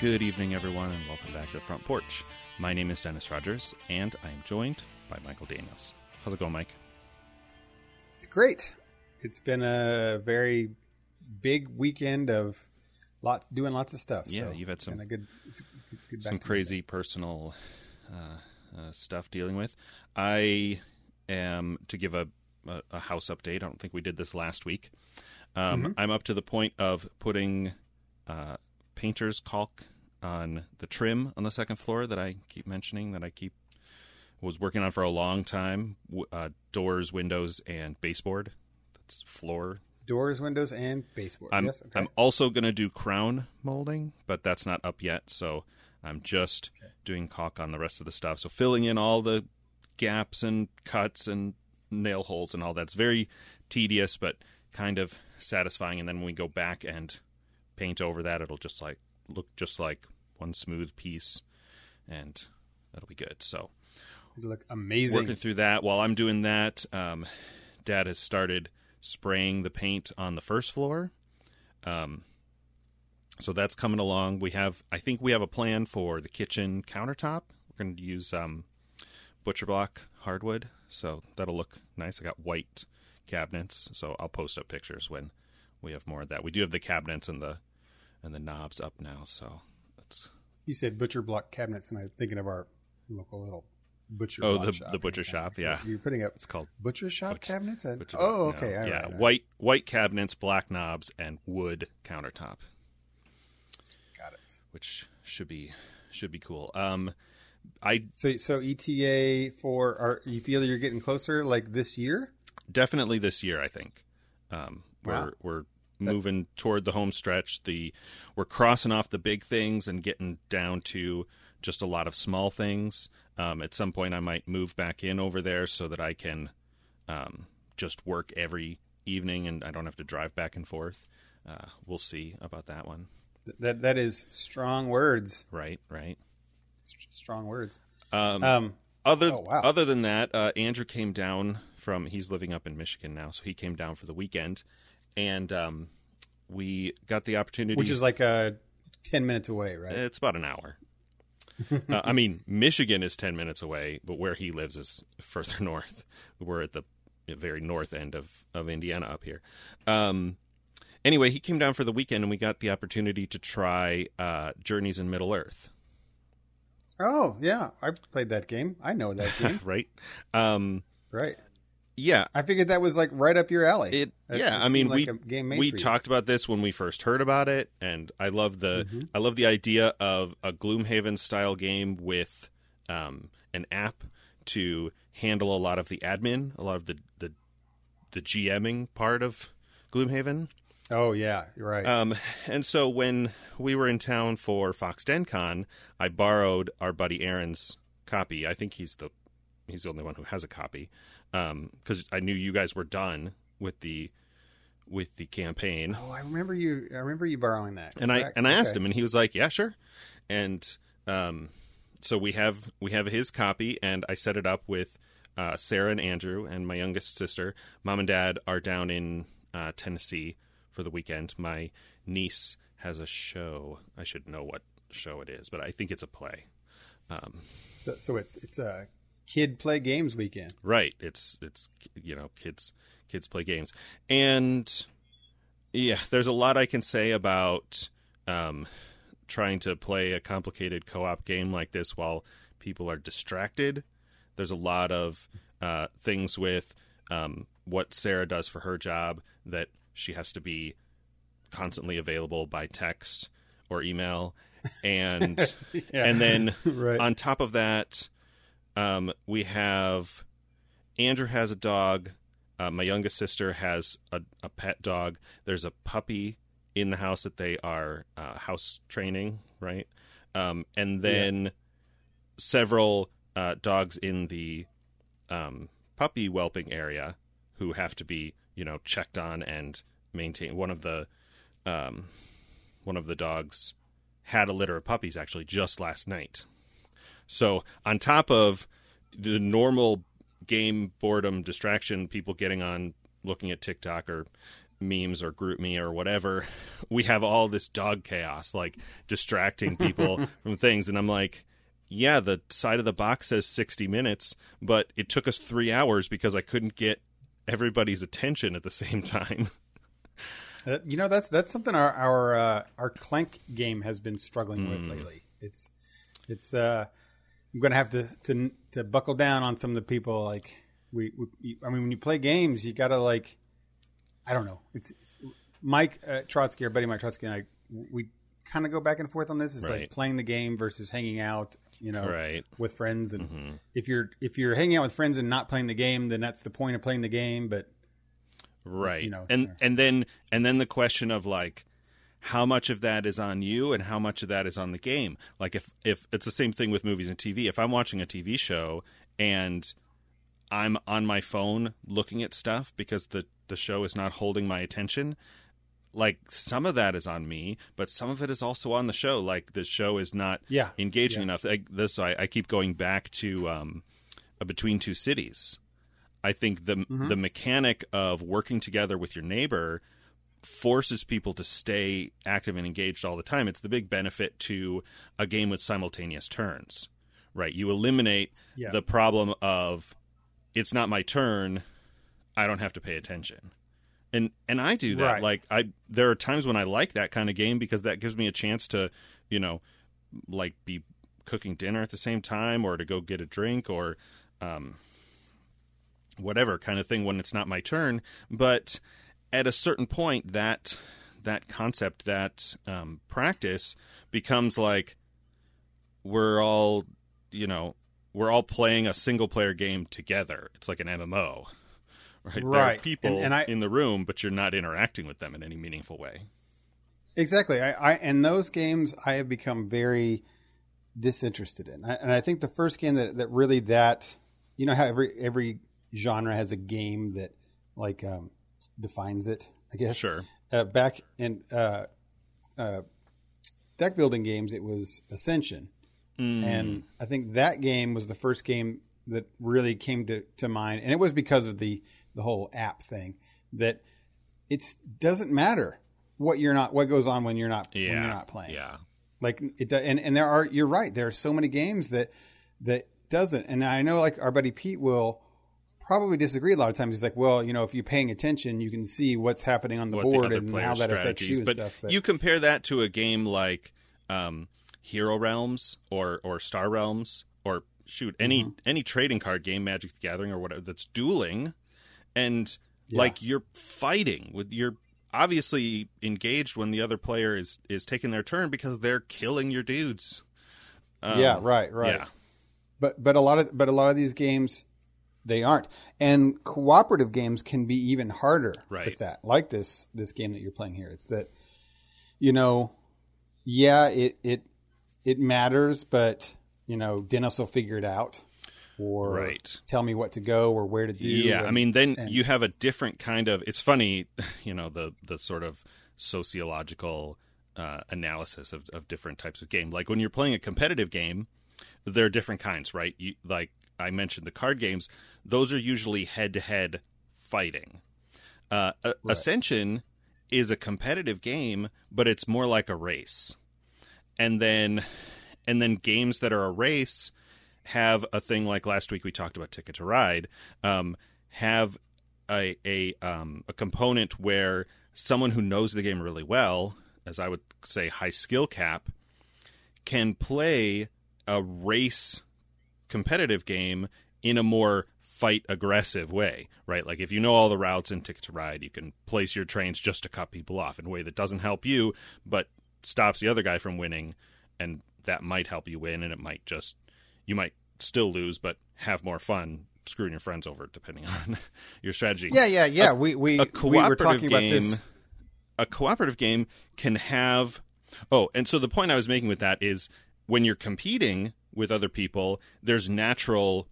Good evening, everyone, and welcome back to the Front Porch. My name is Dennis Rogers, and I am joined by Michael Daniels. How's it going, Mike? It's great. It's been a very big weekend of doing lots of stuff. Yeah, so you've had some crazy personal stuff dealing with. I am to give a house update. I don't think we did this last week. I'm up to the point of putting painter's caulk on the trim on the second floor that I keep mentioning, that I was working on for a long time. Doors, windows, and baseboard. That's floor. Doors, windows, and baseboard. Yes, okay. I'm also going to do crown molding, but that's not up yet. So I'm just doing caulk on the rest of the stuff. So filling in all the gaps and cuts and nail holes and all that's very tedious, but kind of satisfying. And then when we go back and paint over that, it'll just look like one smooth piece, and that'll be good. So it'll look amazing. Working through that while I'm doing that, Dad has started spraying the paint on the first floor, so that's coming along. I think we have a plan for the kitchen countertop. We're going to use butcher block hardwood, so that'll look nice. I got white cabinets, so I'll post up pictures when we have more of that. We do have the cabinets and the knobs up now, so that's... You said butcher block cabinets, and I'm thinking of our local little butcher shop. Oh, the butcher shop, yeah. You're putting up... It's called... Butcher shop cabinets? Okay. No. Yeah, white cabinets, black knobs, and wood countertop. Got it. Which should be cool. So ETA for... you feel you're getting closer, like this year? Definitely this year, I think. We're moving toward the home stretch. We're crossing off the big things and getting down to just a lot of small things. At some point, I might move back in over there so that I can just work every evening and I don't have to drive back and forth. We'll see about that one. That is strong words. Right. Strong words. Other than that, Andrew came down from... He's living up in Michigan now, so he came down for the weekend. And we got the opportunity... Which is like 10 minutes away, right? It's about an hour. Michigan is 10 minutes away, but where he lives is further north. We're at the very north end of Indiana up here. Anyway, he came down for the weekend, and we got the opportunity to try Journeys in Middle-earth. Oh, yeah. I played that game. I know that game. Right? Right. Yeah, I figured that was like right up your alley. We talked about this when we first heard about it, and I love the idea of a Gloomhaven style game with an app to handle a lot of the admin, a lot of the GMing part of Gloomhaven. Oh yeah, you're right. And so when we were in town for Fox Den Con, I borrowed our buddy Aaron's copy. I think he's the only one who has a copy. Because I knew you guys were done with the campaign. Oh, I remember you borrowing that. And correct? I asked him, and he was like, "Yeah, sure." And so we have his copy, and I set it up with Sarah and Andrew and my youngest sister. Mom and Dad are down in Tennessee for the weekend. My niece has a show. I should know what show it is, but I think it's a play. So it's a kid play games weekend, right? It's kids play games, and yeah, there's a lot I can say about trying to play a complicated co-op game like this while people are distracted. There's a lot of things with what Sarah does for her job, that she has to be constantly available by text or email, and and then on top of that. We have Andrew has a dog. My youngest sister has a pet dog. There's a puppy in the house that they are house training, right? And then several dogs in the puppy whelping area who have to be, checked on and maintained. One of the dogs had a litter of puppies actually just last night. So on top of the normal game boredom distraction, people getting on, looking at TikTok or memes or GroupMe or whatever, we have all this dog chaos, like distracting people from things. And I'm like, yeah, the side of the box says 60 minutes, but it took us 3 hours because I couldn't get everybody's attention at the same time. You know, that's something our Clank game has been struggling with lately. It's I'm going to have to buckle down on some of the people. Like we I mean, when you play games, you got to, like, I don't know. It's Mike Trotsky, our buddy Mike Trotsky, and we kind of go back and forth on this. It's right. Like playing the game versus hanging out, you know, right. with friends. And mm-hmm. if you're hanging out with friends and not playing the game, then that's the point of playing the game. But right. You know, and then the question of, like, how much of that is on you and how much of that is on the game? Like, if it's the same thing with movies and TV, if I'm watching a TV show and I'm on my phone looking at stuff because the show is not holding my attention, like, some of that is on me, but some of it is also on the show. Like, the show is not engaging enough. I keep going back to Between Two Cities. I think the mechanic of working together with your neighbor forces people to stay active and engaged all the time. It's the big benefit to a game with simultaneous turns, right? You eliminate the problem of, it's not my turn, I don't have to pay attention. And I do that. Right. Like, there are times when I like that kind of game because that gives me a chance to, you know, like, be cooking dinner at the same time or to go get a drink or whatever kind of thing when it's not my turn. But at a certain point, that concept, that practice becomes like, we're all playing a single player game together. It's like an MMO. Right. There are people and in the room, but you're not interacting with them in any meaningful way. Exactly. I and those games I have become very disinterested in. And I think the first game that really, that, you know, how every genre has a game that, like, defines it, I guess. Sure. Back in deck building games, it was Ascension. Mm. And I think that game was the first game that really came to mind. And it was because of the whole app thing, that it doesn't matter what goes on when you're not playing. Yeah. Like, it, and there are, you're right. There are so many games that doesn't. And I know, like, our buddy Pete will probably disagree a lot of times. He's like, well, you know, if you're paying attention, you can see what's happening on the board and how that affects you and stuff. But you compare that to a game like Hero Realms or Star Realms or any trading card game, Magic the Gathering or whatever, that's dueling. And like, you're fighting with, you're obviously engaged when the other player is taking their turn because they're killing your dudes. Right. Yeah. But a lot of these games, they aren't. And cooperative games can be even harder with that. Like this game that you're playing here. It's that, you know, it matters, but, you know, Dennis will figure it out. Or tell me what to go or where to do. Yeah, I mean, then you have a different kind of... It's funny, you know, the sort of sociological analysis of different types of game. Like, when you're playing a competitive game, there are different kinds, right? Like I mentioned, the card games, those are usually head-to-head fighting. Ascension is a competitive game, but it's more like a race. And then games that are a race... have a thing like last week we talked about Ticket to Ride, have a component where someone who knows the game really well, as I would say, high skill cap, can play a race competitive game in a more fight aggressive way, right? Like, if you know all the routes in Ticket to Ride, you can place your trains just to cut people off in a way that doesn't help you, but stops the other guy from winning, and that might help you win, and it might just... You might still lose, but have more fun screwing your friends over, depending on your strategy. Yeah. We were talking about this. A cooperative game can have... Oh, and so the point I was making with that is, when you're competing with other people, there's natural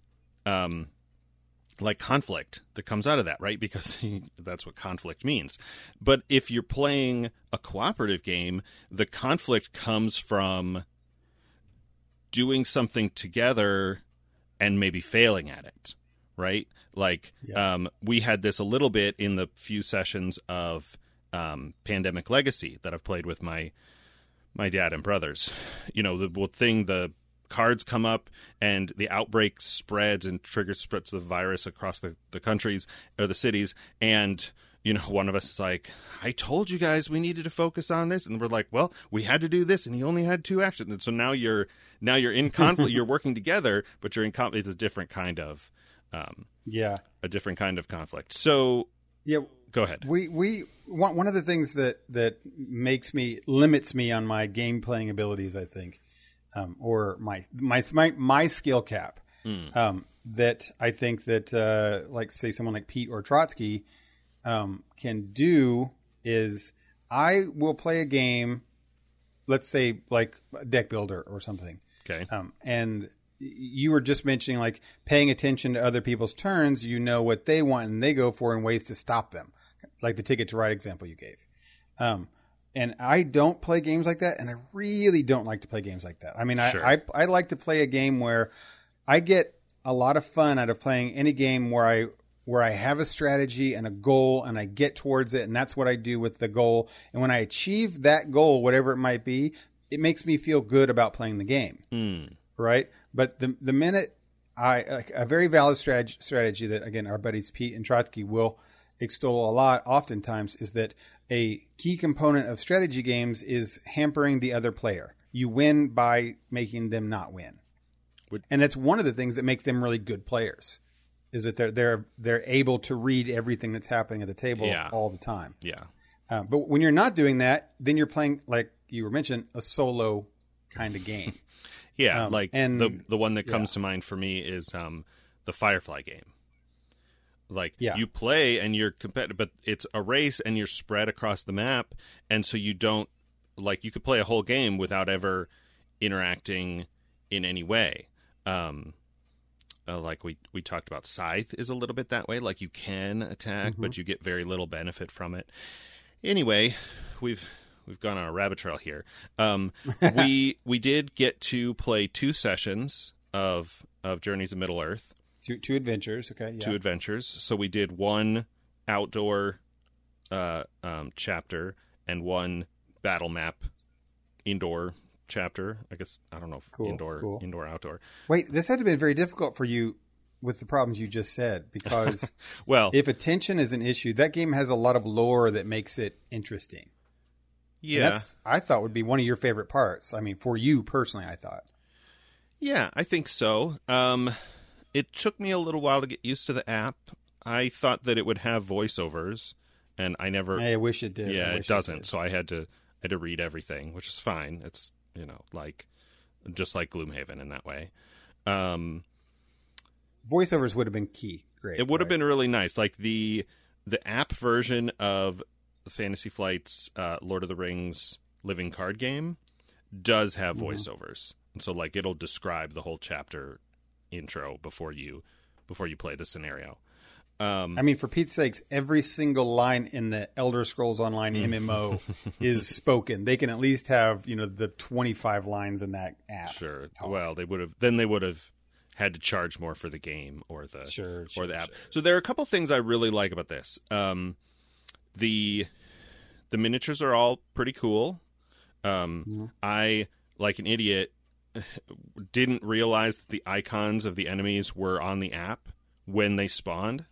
like conflict that comes out of that, right? Because that's what conflict means. But if you're playing a cooperative game, the conflict comes from... doing something together and maybe failing at it, right? Like, yeah. We had this a little bit in the few sessions of Pandemic Legacy that I've played with my dad and brothers. You know, the cards come up and the outbreak spreads and spreads the virus across the countries or the cities. And, you know, one of us is like, I told you guys we needed to focus on this. And we're like, well, we had to do this. And he only had 2 actions. And so now you're in conflict, you're working together, but you're in conflict. It's a different kind of, a different kind of conflict. So yeah, go ahead. We one of the things that limits me on my game playing abilities, I think, or my skill cap, that I think that, like say someone like Pete or Trotsky, can do is I will play a game, let's say like deck builder or something. Okay. And you were just mentioning like paying attention to other people's turns, you know what they want and they go for and ways to stop them. Like the Ticket to Ride example you gave. And I don't play games like that. And I really don't like to play games like that. I mean, sure. I like to play a game where I get a lot of fun out of playing any game where I have a strategy and a goal and I get towards it. And that's what I do with the goal. And when I achieve that goal, whatever it might be, it makes me feel good about playing the game. Mm. Right. But the minute a very valid strategy that, again, our buddies Pete and Trotsky will extol a lot oftentimes is that a key component of strategy games is hampering the other player. You win by making them not win. And that's one of the things that makes them really good players is that they're able to read everything that's happening at the table all the time. Yeah. But when you're not doing that, then you're playing, like you were mentioned, a solo kind of game. Yeah, like the one that comes to mind for me is the Firefly game. Like you play and you're competitive, but it's a race and you're spread across the map. And so you don't like you could play a whole game without ever interacting in any way. Like we talked about, Scythe is a little bit that way. Like you can attack, but you get very little benefit from it. Anyway, We've gone on a rabbit trail here. We did get to play 2 sessions of Journeys in Middle-earth. Two adventures, okay. Yeah. 2 adventures. So we did one outdoor chapter and one battle map indoor chapter. I guess, I don't know if indoor, outdoor. Wait, this had to have been very difficult for you with the problems you just said because well, if attention is an issue, that game has a lot of lore that makes it interesting. Yeah, that's, I thought would be one of your favorite parts. I mean, for you personally, I thought. Yeah, I think so. It took me a little while to get used to the app. I thought that it would have voiceovers, and I never. I wish it did. Yeah, it doesn't. So I had to read everything, which is fine. It's just like Gloomhaven in that way. Voiceovers would have been key. Great. It would have been really nice. Like the app version of Fantasy Flight's Lord of the Rings Living Card Game does have voiceovers, and so like it'll describe the whole chapter intro before you play the scenario. I mean, for Pete's sakes, every single line in the Elder Scrolls Online MMO is spoken. They can at least have the 25 lines in that app. Sure. Talk. Well, they would have had to charge more for the game or the app. So there are a couple things I really like about this. The miniatures are all pretty cool. I, like an idiot, didn't realize that the icons of the enemies were on the app when they spawned.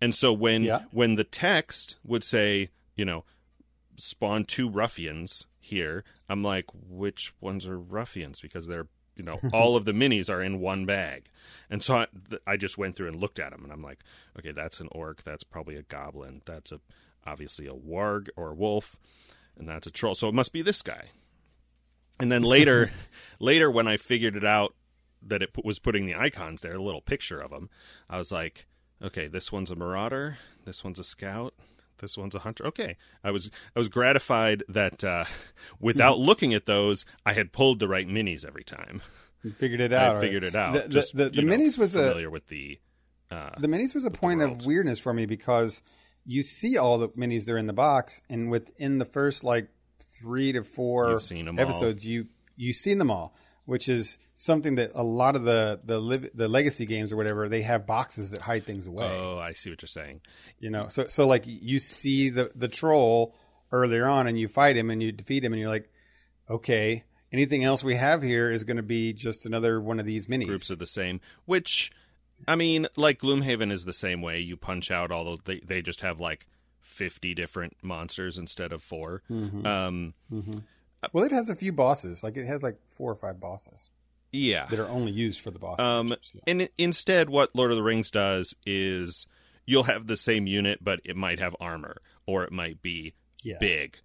And so when the text would say, spawn 2 ruffians here, I'm like, which ones are ruffians? Because they're, all of the minis are in one bag. And so I just went through and looked at them, and I'm like, okay, that's an orc. That's probably a goblin. That's obviously a warg or a wolf, and that's a troll. So it must be this guy. And then later when I figured it out that it was putting the icons there, a little picture of them, I was like, okay, this one's a marauder. This one's a scout. This one's a hunter. Okay. I was gratified that without looking at those, I had pulled the right minis every time. You figured it out. I figured it out. The minis was familiar with the... the minis was a point of weirdness for me because... You see all the minis that are in the box, and within the first 3 to 4 episodes, you've seen them all. which is something that a lot of the legacy games or whatever, they have boxes that hide things away. Oh, I see what you're saying. You know, so like you see the troll earlier on and you fight him and you defeat him and you're like, okay, anything else we have here is going to be just another one of these minis. Groups are the same, which, I mean, like Gloomhaven is the same way. You punch out all those, they just have like 50 different monsters instead of 4. Mm-hmm. Well, it has a few bosses. Like it has like 4 or 5 bosses. Yeah, that are only used for the boss. And instead, what Lord of the Rings does is you'll have the same unit, but it might have armor, or it might be big,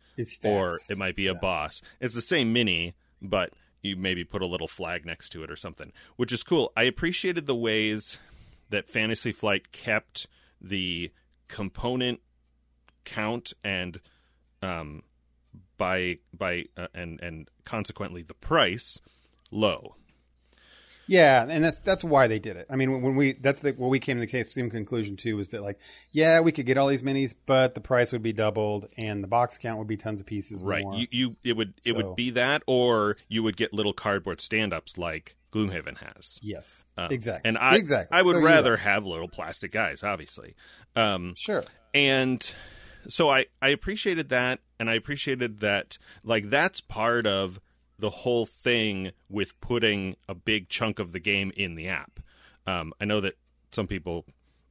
or it might be a boss. It's the same mini, but you maybe put a little flag next to it or something, which is cool. I appreciated the ways that Fantasy Flight kept the component count and and consequently the price low. Yeah, and that's why they did it. I mean, when we came to the same conclusion too, was that like, yeah, we could get all these minis, but the price would be doubled and the box count would be tons of pieces. Right, more. It would be that, or you would get little cardboard stand-ups like Gloomhaven has. Yes, exactly. And I would rather have little plastic guys, obviously. Sure. And so I appreciated that, and I appreciated that like that's part of the whole thing with putting a big chunk of the game in the app. I know that some people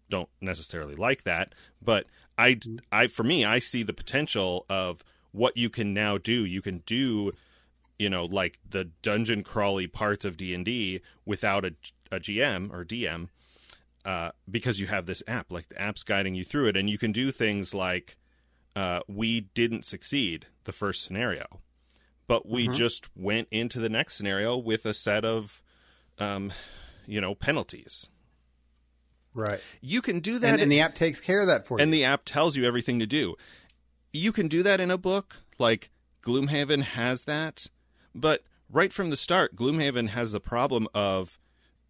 don't necessarily like that, but I see the potential of what you can now do. You can do, you know, like the dungeon crawly parts of D&D without a GM or DM because you have this app. Like the app's guiding you through it, and you can do things like we didn't succeed the first scenario, but we just went into the next scenario with a set of, penalties. Right. You can do that. And the app takes care of that for you. And the app tells you everything to do. You can do that in a book. Like, Gloomhaven has that. But right from the start, Gloomhaven has the problem of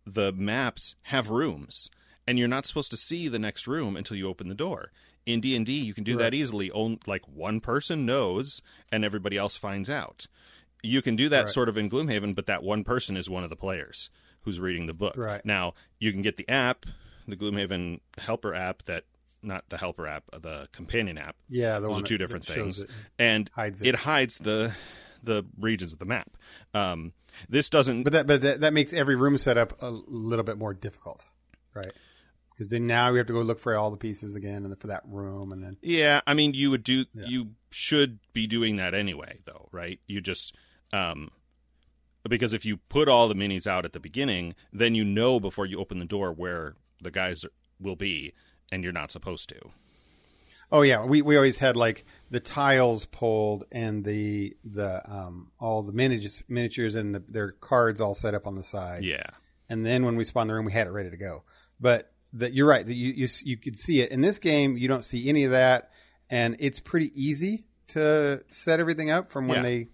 the maps have rooms. And you're not supposed to see the next room until you open the door. In D&D, you can do that easily. Like one person knows, and everybody else finds out. You can do that sort of in Gloomhaven, but that one person is one of the players who's reading the book. Right. Now, you can get the app, the Gloomhaven helper app, the companion app. Yeah, those are two different things, and it hides the regions of the map. This doesn't, but that makes every room setup a little bit more difficult, right? Because then now we have to go look for all the pieces again and for that room, and then you should be doing that anyway, though, right? You just because if you put all the minis out at the beginning, then you know before you open the door where the guys will be, and you're not supposed to. Oh yeah, we always had like the tiles pulled and the all the miniatures and their cards all set up on the side. Yeah, and then when we spawned the room, we had it ready to go, but. That you're right. That you could see it in this game. You don't see any of that, and it's pretty easy to set everything up from when they,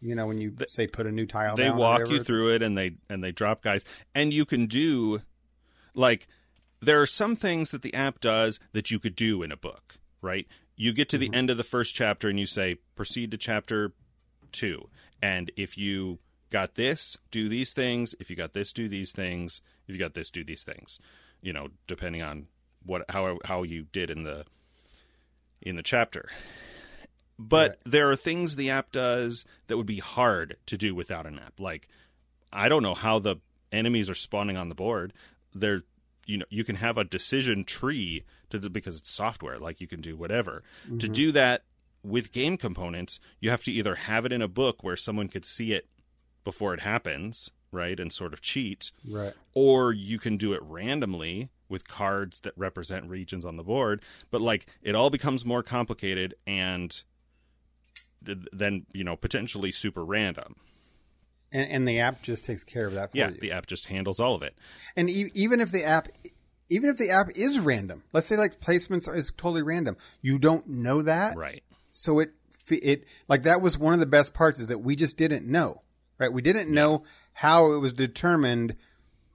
you know, when you say put a new tile. They down walk or you through it, and they drop guys, and you can do, like, there are some things that the app does that you could do in a book, right? You get to the end of the first chapter, and you say proceed to chapter 2, and if you got this, do these things. If you got this, do these things. If you got this, do these things. You know, depending on how you did in the chapter. But there are things the app does that would be hard to do without an app. Like, I don't know how the enemies are spawning on the board. They're, you know, you can have a decision tree because it's software. Like, you can do whatever. Mm-hmm. To do that with game components, you have to either have it in a book where someone could see it before it happens, right, and sort of cheat, right, or you can do it randomly with cards that represent regions on the board, but like it all becomes more complicated and then, you know, potentially super random, and the app just takes care of that for you. The app just handles all of it, and even if the app is random, let's say like placements is totally random, you don't know that, right? So it like that was one of the best parts, is that we just didn't know, right? We didn't know how it was determined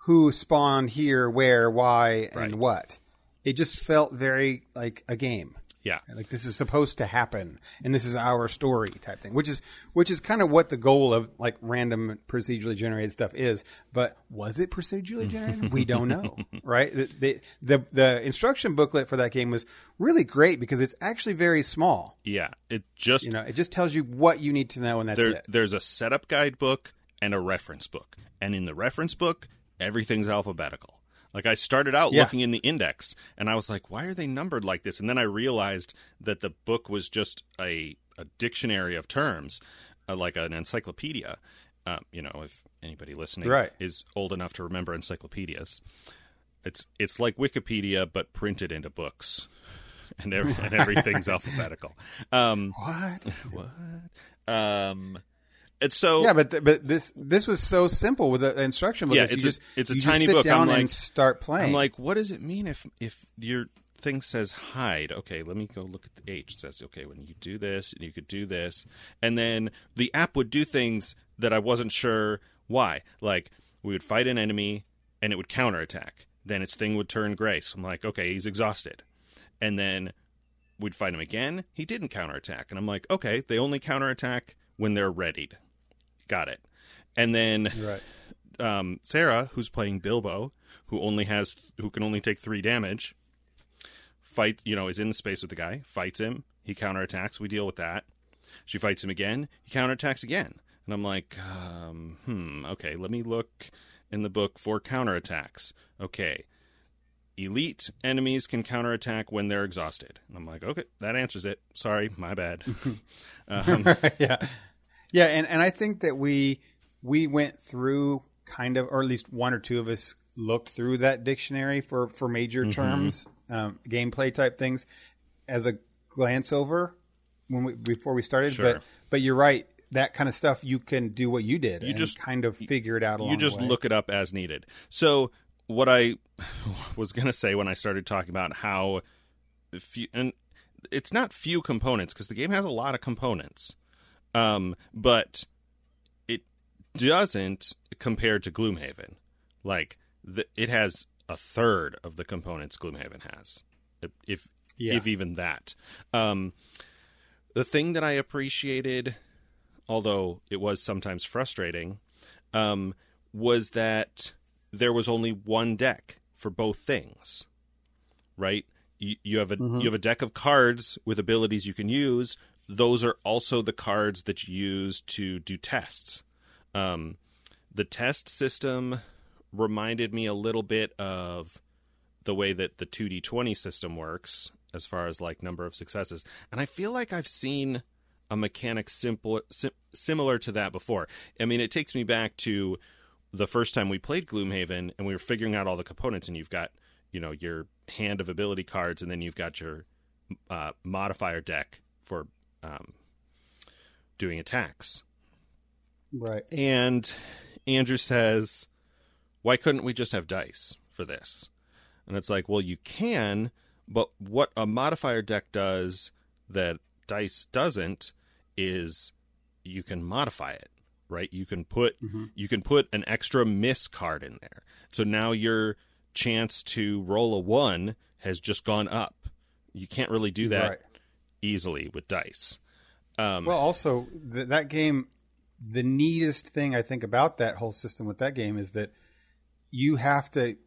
who spawned here, where, why, and what. It just felt very like a game. Yeah. Like, this is supposed to happen, and this is our story type thing, which is kind of what the goal of, like, random procedurally generated stuff is. But was it procedurally generated? We don't know, right? The instruction booklet for that game was really great because it's actually very small. Yeah. It just... You know, it just tells you what you need to know, and that's it. There's a setup guidebook and a reference book. And in the reference book, everything's alphabetical. Like, I started out looking in the index, and I was like, why are they numbered like this? And then I realized that the book was just a dictionary of terms, like an encyclopedia. You know, if anybody listening is old enough to remember encyclopedias. It's like Wikipedia, but printed into books. And, and everything's alphabetical. What? And so, yeah, but this was so simple with the instruction book. Yeah, it's a tiny book. You just sit down and start playing. I'm like, what does it mean if your thing says hide? Okay, let me go look at the H. It says, okay, when you do this, and you could do this. And then the app would do things that I wasn't sure why. Like, we would fight an enemy, and it would counterattack. Then its thing would turn gray. So I'm like, okay, he's exhausted. And then we'd fight him again. He didn't counterattack. And I'm like, okay, they only counterattack when they're readied. Got it. And then Sarah, who's playing Bilbo, who can only take 3 damage, is in the space with the guy, fights him, he counterattacks, we deal with that. She fights him again, he counterattacks again. And I'm like, okay, let me look in the book for counterattacks. Okay. Elite enemies can counterattack when they're exhausted. And I'm like, okay, that answers it. Sorry, my bad. Yeah. Yeah, and I think that we went through kind of, or at least one or two of us looked through that dictionary for major terms, gameplay type things, as a glance over before we started. Sure. But you're right, that kind of stuff, you can do what you did. You just kind of figure it out along the way. You just look it up as needed. So what I was going to say when I started talking about how few, and it's not few components, because the game has a lot of components. But it doesn't compare to Gloomhaven. Like, it has a third of the components Gloomhaven has, if even that. The thing that I appreciated, although it was sometimes frustrating, was that there was only one deck for both things, right? You have a deck of cards with abilities you can use. Those are also the cards that you use to do tests. The test system reminded me a little bit of the way that the 2d20 system works, as far as, like, number of successes. And I feel like I've seen a mechanic similar to that before. I mean, it takes me back to the first time we played Gloomhaven, and we were figuring out all the components, and you've got, you know, your hand of ability cards, and then you've got your modifier deck for doing attacks. Right. And Andrew says, why couldn't we just have dice for this? And it's like, well, you can, but what a modifier deck does that dice doesn't is you can modify it, right? You can put an extra miss card in there. So now your chance to roll a 1 has just gone up. You can't really do that easily with dice. Well, also that game, the neatest thing I think about that whole system with that game is that you have to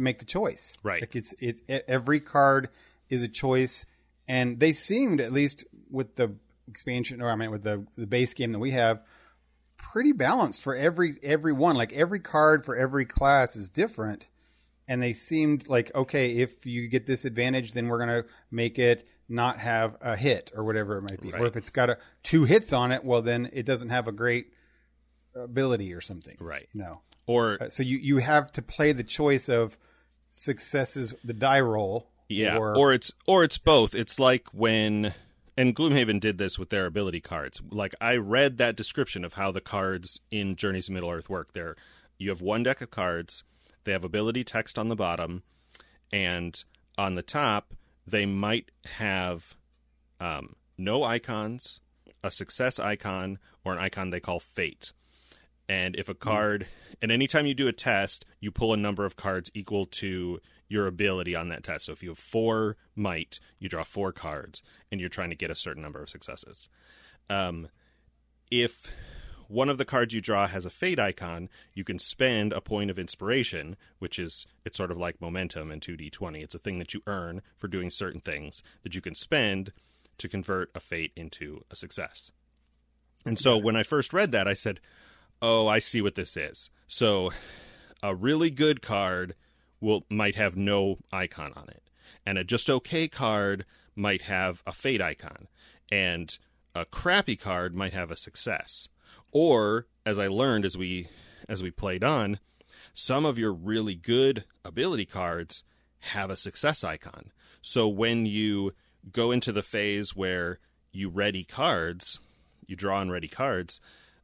make the choice, right? Like, it's every card is a choice, and they seemed, at least with the expansion, or I mean with the base game that we have, pretty balanced for everyone. Like, every card for every class is different, and they seemed like, okay, if you get this advantage, then we're going to make it not have a hit or whatever it might be. Right. Or if it's got 2 hits on it, well, then it doesn't have a great ability or something. Right. No. Or so you have to play the choice of successes, the die roll. Yeah. Or it's both. It's like when, and Gloomhaven did this with their ability cards. Like, I read that description of how the cards in Journeys of Middle-earth work. You have one deck of cards. They have ability text on the bottom, and on the top, they might have no icons, a success icon, or an icon they call fate. And if a card, and anytime you do a test, you pull a number of cards equal to your ability on that test. So if you have 4 might, you draw 4 cards, and you're trying to get a certain number of successes. If one of the cards you draw has a fate icon, you can spend a point of inspiration, which is, it's sort of like momentum in 2d20. It's a thing that you earn for doing certain things that you can spend to convert a fate into a success. And so when I first read that, I said, oh, I see what this is. So a really good card might have no icon on it. And a just okay card might have a fate icon. And a crappy card might have a success. Or, as I learned as we played on, some of your really good ability cards have a success icon. So when you go into the phase where you ready cards, you draw and ready cards,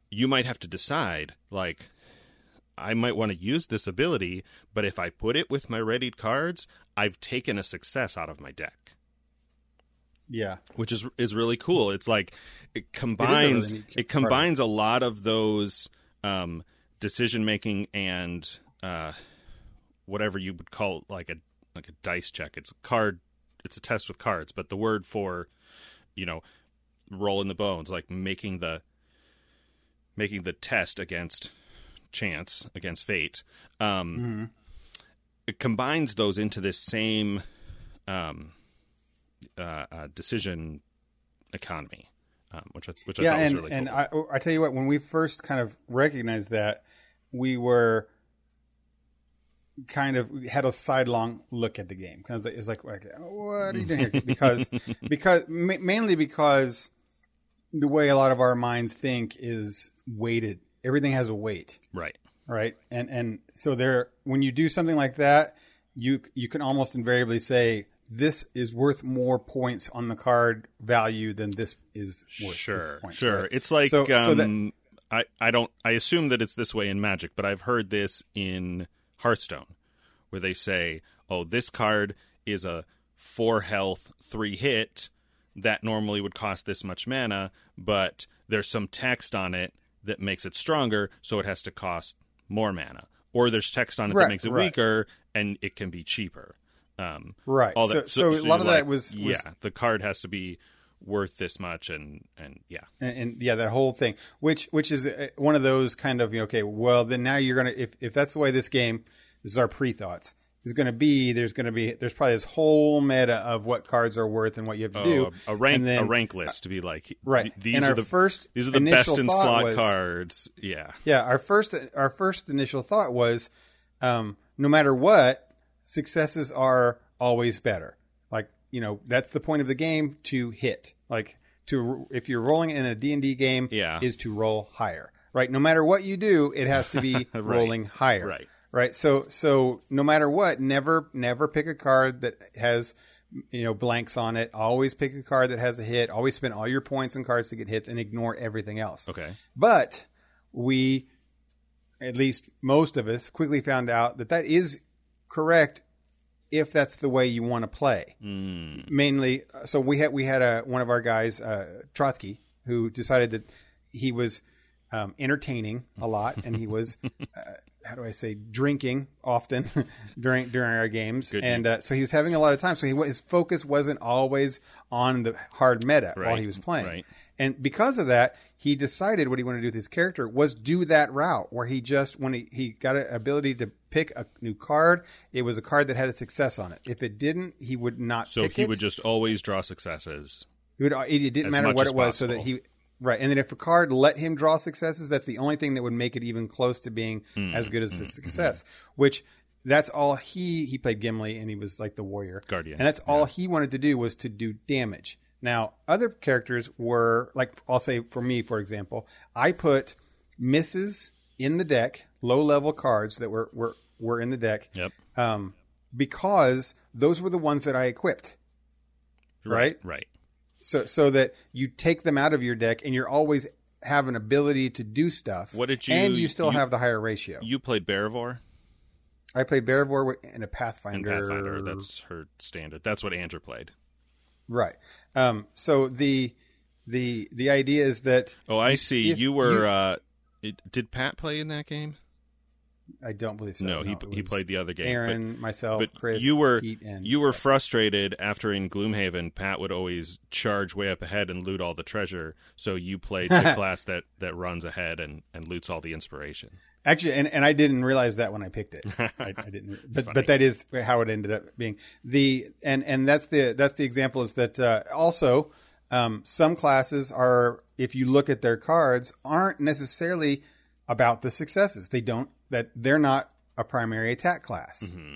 you might have to decide, like, I might want to use this ability, but if I put it with my readied cards, I've taken a success out of my deck. Yeah. Which is really cool. It's like it combines a lot of those decision making and whatever you would call it, like a dice check. It's a card, it's a test with cards, but the word for, you know, rolling the bones, like making the test against chance, against fate. It combines those into this same decision economy, which I thought was really cool. Yeah, and I tell you what, when we first kind of recognized that, we were kind of had a sidelong look at the game. Because it was like, what are you doing here? Because the way a lot of our minds think is weighted. Everything has a weight. Right. And so there, when you do something like that, you can almost invariably say, this is worth more points on the card value than this is worth points. Sure. Right? It's like, so that, I assume that it's this way in Magic, but I've heard this in Hearthstone where they say, oh, this card is a 4 health, 3 hit that normally would cost this much mana, but there's some text on it that makes it stronger, so it has to cost more mana. Or there's text on it that makes it weaker, and it can be cheaper. All that. So a lot of that was the card has to be worth this much, and that whole thing, which is one of those kind of, okay, well then now you're gonna, if that's the way this game, this is our pre-thoughts, is going to be, there's probably this whole meta of what cards are worth and what you have to do. A rank list to be like, right. These are the best in slot cards. Yeah. Yeah. Our first initial thought was, no matter what, successes are always better. Like, that's the point of the game, to hit. Like, if you're rolling in a D&D game, is to roll higher, right? No matter what you do, it has to be rolling higher. Right. Right. So no matter what, never pick a card that has, blanks on it. Always pick a card that has a hit. Always spend all your points on cards to get hits and ignore everything else. Okay. But we, at least most of us, quickly found out that is correct if that's the way you want to play. Mm. Mainly. So we had one of our guys, Trotsky, who decided that he was entertaining a lot, and he was drinking often during our games. Good. And so he was having a lot of time. So his focus wasn't always on the hard meta while he was playing. Right. And because of that, he decided what he wanted to do with his character was do that route where he just, when he got an ability to pick a new card, it was a card that had a success on it. If it didn't, he would not pick it. So he would just always draw successes. It didn't matter what it was possible. So that he... Right, and then if a card let him draw successes, that's the only thing that would make it even close to being as good as a success, which that's all he played Gimli, and he was like the warrior. Guardian. And that's all he wanted to do was to do damage. Now, other characters were, like, I'll say for me, for example, I put misses in the deck, low-level cards that were in the deck, because those were the ones that I equipped. Right. So that you take them out of your deck, and you're always have an ability to do stuff. What did you? And you still have the higher ratio. You played Beravor. I played Beravor in a Pathfinder. That's her standard. That's what Andrew played. Right. So the idea is that. Oh, I see. You were Did Pat play in that game? I don't believe so. No, he played the other game. Aaron, myself, but Chris, Pete, and... You were frustrated after in Gloomhaven, Pat would always charge way up ahead and loot all the treasure, so you played the class that runs ahead and loots all the inspiration. Actually, and I didn't realize that when I picked it. I didn't, but that is how it ended up being. That's the example is that also some classes are, if you look at their cards, aren't necessarily about the successes. They're not a primary attack class, mm-hmm.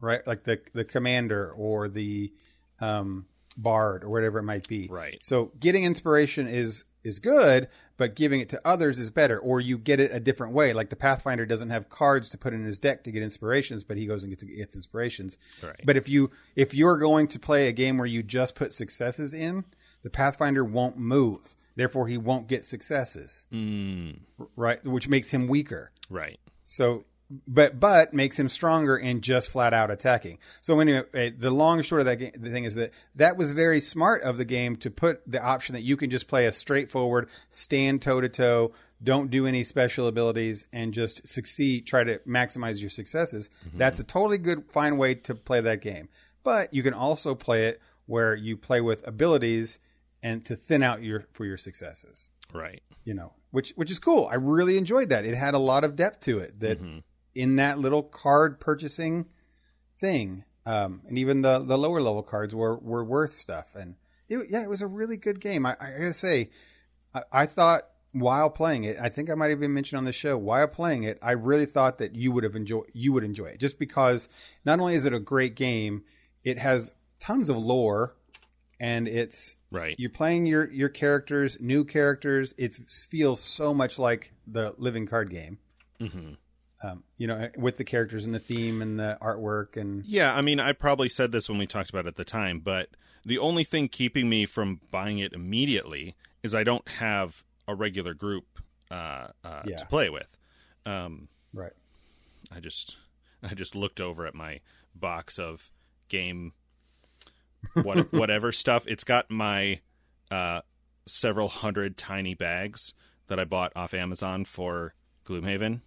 right? Like the commander or the bard or whatever it might be. Right. So getting inspiration is good, but giving it to others is better, or you get it a different way. Like the Pathfinder doesn't have cards to put in his deck to get inspirations, but he goes and gets inspirations. Right. But if you're going to play a game where you just put successes in, the Pathfinder won't move. Therefore, he won't get successes, right? Which makes him weaker. Right. So, but makes him stronger in just flat out attacking. So anyway, the long and short of that game, the thing is that was very smart of the game to put the option that you can just play a straightforward, stand toe to toe, don't do any special abilities, and just succeed, try to maximize your successes. Mm-hmm. That's a totally good, fine way to play that game. But you can also play it where you play with abilities and to thin out your successes. Right. You know, which is cool. I really enjoyed that. It had a lot of depth to it that mm-hmm. in that little card purchasing thing. And even the lower level cards were worth stuff. And it was a really good game. I gotta say, I thought while playing it, I think I might have even mentioned on the show, while playing it, I really thought that you would enjoy it. Just because not only is it a great game, it has tons of lore. And it's right. You're playing your characters, new characters. It feels so much like the living card game, mm-hmm. You know, with the characters and the theme and the artwork. And yeah, I mean, I probably said this when we talked about it at the time, but the only thing keeping me from buying it immediately is I don't have a regular group to play with. Right. I just looked over at my box of game. Whatever stuff. It's got my several hundred tiny bags that I bought off Amazon for Gloomhaven.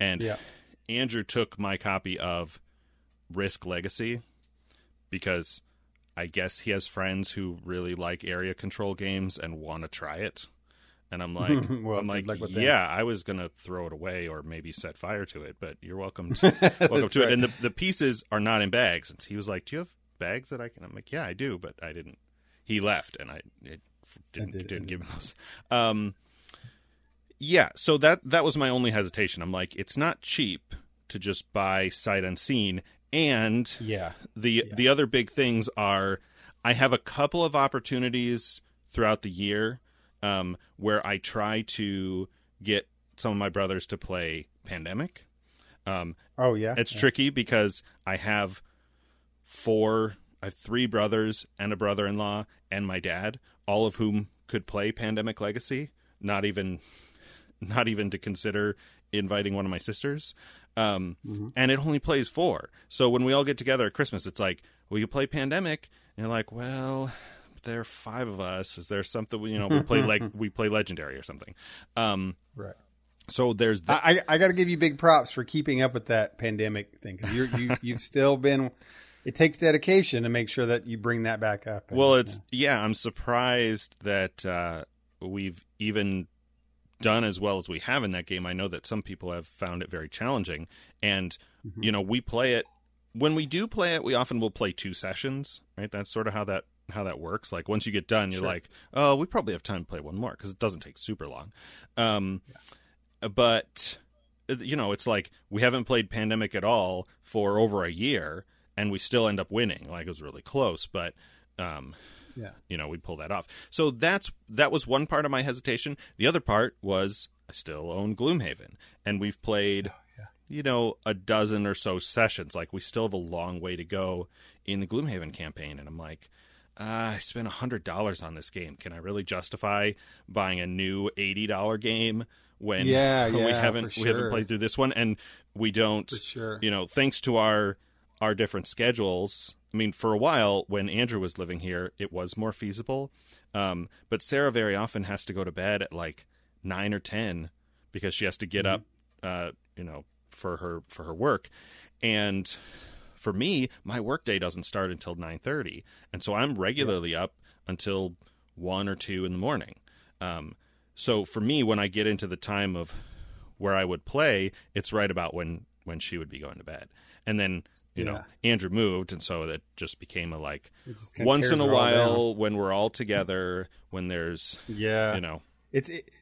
And Andrew took my copy of Risk Legacy because I guess he has friends who really like area control games and want to try it. And I'm like, well, I was going to throw it away or maybe set fire to it, but you're welcome to it. And the pieces are not in bags. And he was like, do you have bags that I can? I'm like, yeah, I do, but I didn't. He left, and I didn't give him those. So that was my only hesitation. I'm like, it's not cheap to just buy sight unseen, and the other big things are I have a couple of opportunities throughout the year where I try to get some of my brothers to play Pandemic. It's tricky because I have. I have three brothers and a brother-in-law and my dad, all of whom could play Pandemic Legacy. Not even to consider inviting one of my sisters. And it only plays four. So when we all get together at Christmas, it's like, well, you play Pandemic, and you're like, well, there are five of us. Is there something we play Legendary or something? Right. So there's that. I got to give you big props for keeping up with that Pandemic thing because you've still been. It takes dedication to make sure that you bring that back up. Well, I'm surprised that we've even done as well as we have in that game. I know that some people have found it very challenging. And, you know, we play it. When we do play it, we often will play two sessions, right? That's sort of how that works. Like, once you get done, you're like, oh, we probably have time to play one more because it doesn't take super long. But, you know, it's like we haven't played Pandemic at all for over a year. And we still end up winning. Like, it was really close, but, you know, we pull that off. So that was one part of my hesitation. The other part was I still own Gloomhaven. And we've played, you know, a dozen or so sessions. Like, we still have a long way to go in the Gloomhaven campaign. And I'm like, I spent $100 on this game. Can I really justify buying a new $80 game when we haven't played through this one? And we don't, you know, thanks to our different schedules. I mean, for a while when Andrew was living here, it was more feasible. But Sarah very often has to go to bed at like 9 or 10 because she has to get up, for her work. And for me, my workday doesn't start until 9:30, and so I'm regularly up until 1 or 2 in the morning. So for me, when I get into the time of where I would play, it's right about when she would be going to bed. And then, you know, Andrew moved, and so that just became a, like, once in a while when we're all together, when there's,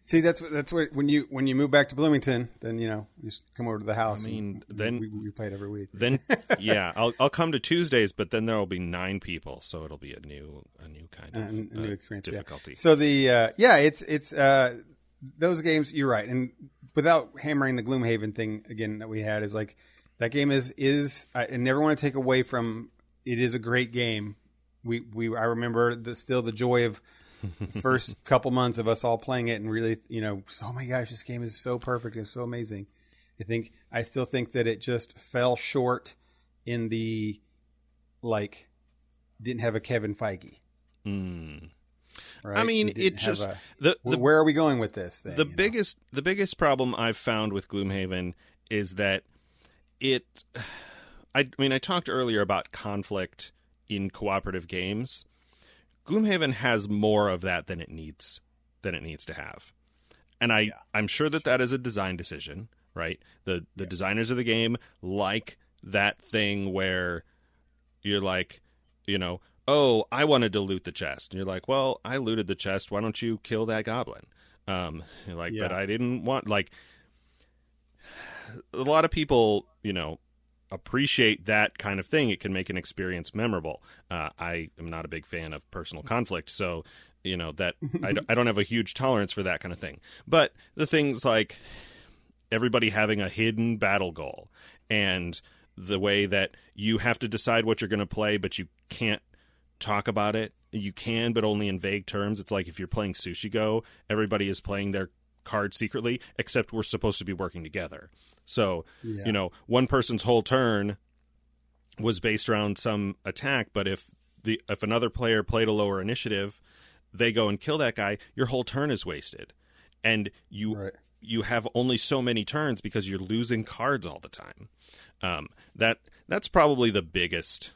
see, that's what when you move back to Bloomington, then, you just come over to the house. I mean, then we played every week. Then, I'll come to Tuesdays, but then there'll be 9 people. So it'll be a new kind of new experience, difficulty. Yeah. So it's those games, you're right. And without hammering the Gloomhaven thing again that we had, is like, that game is I never want to take away from, it is a great game. I remember still the joy of first couple months of us all playing it and really, oh my gosh, this game is so perfect. It's so amazing. I still think that it just fell short in the, like, didn't have a Kevin Feige. Mm. Right? I mean, it just, where are we going with this thing? The biggest problem I've found with Gloomhaven is that I talked earlier about conflict in cooperative games. Gloomhaven has more of that than it needs to have. And I'm sure that is a design decision, right? The designers of the game like that thing where you're like, oh, I want to dilute the chest. And you're like, well, I looted the chest. Why don't you kill that goblin? You're like, but I didn't want, like, a lot of people, appreciate that kind of thing. It can make an experience memorable. I am not a big fan of personal conflict, so that I don't have a huge tolerance for that kind of thing. But the things like everybody having a hidden battle goal, and the way that you have to decide what you're going to play, but you can't talk about it. You can, but only in vague terms. It's like if you're playing Sushi Go, everybody is playing their card secretly, except we're supposed to be working together. So, one person's whole turn was based around some attack, but if another player played a lower initiative, they go and kill that guy, your whole turn is wasted. And you have only so many turns because you're losing cards all the time. That's probably the biggest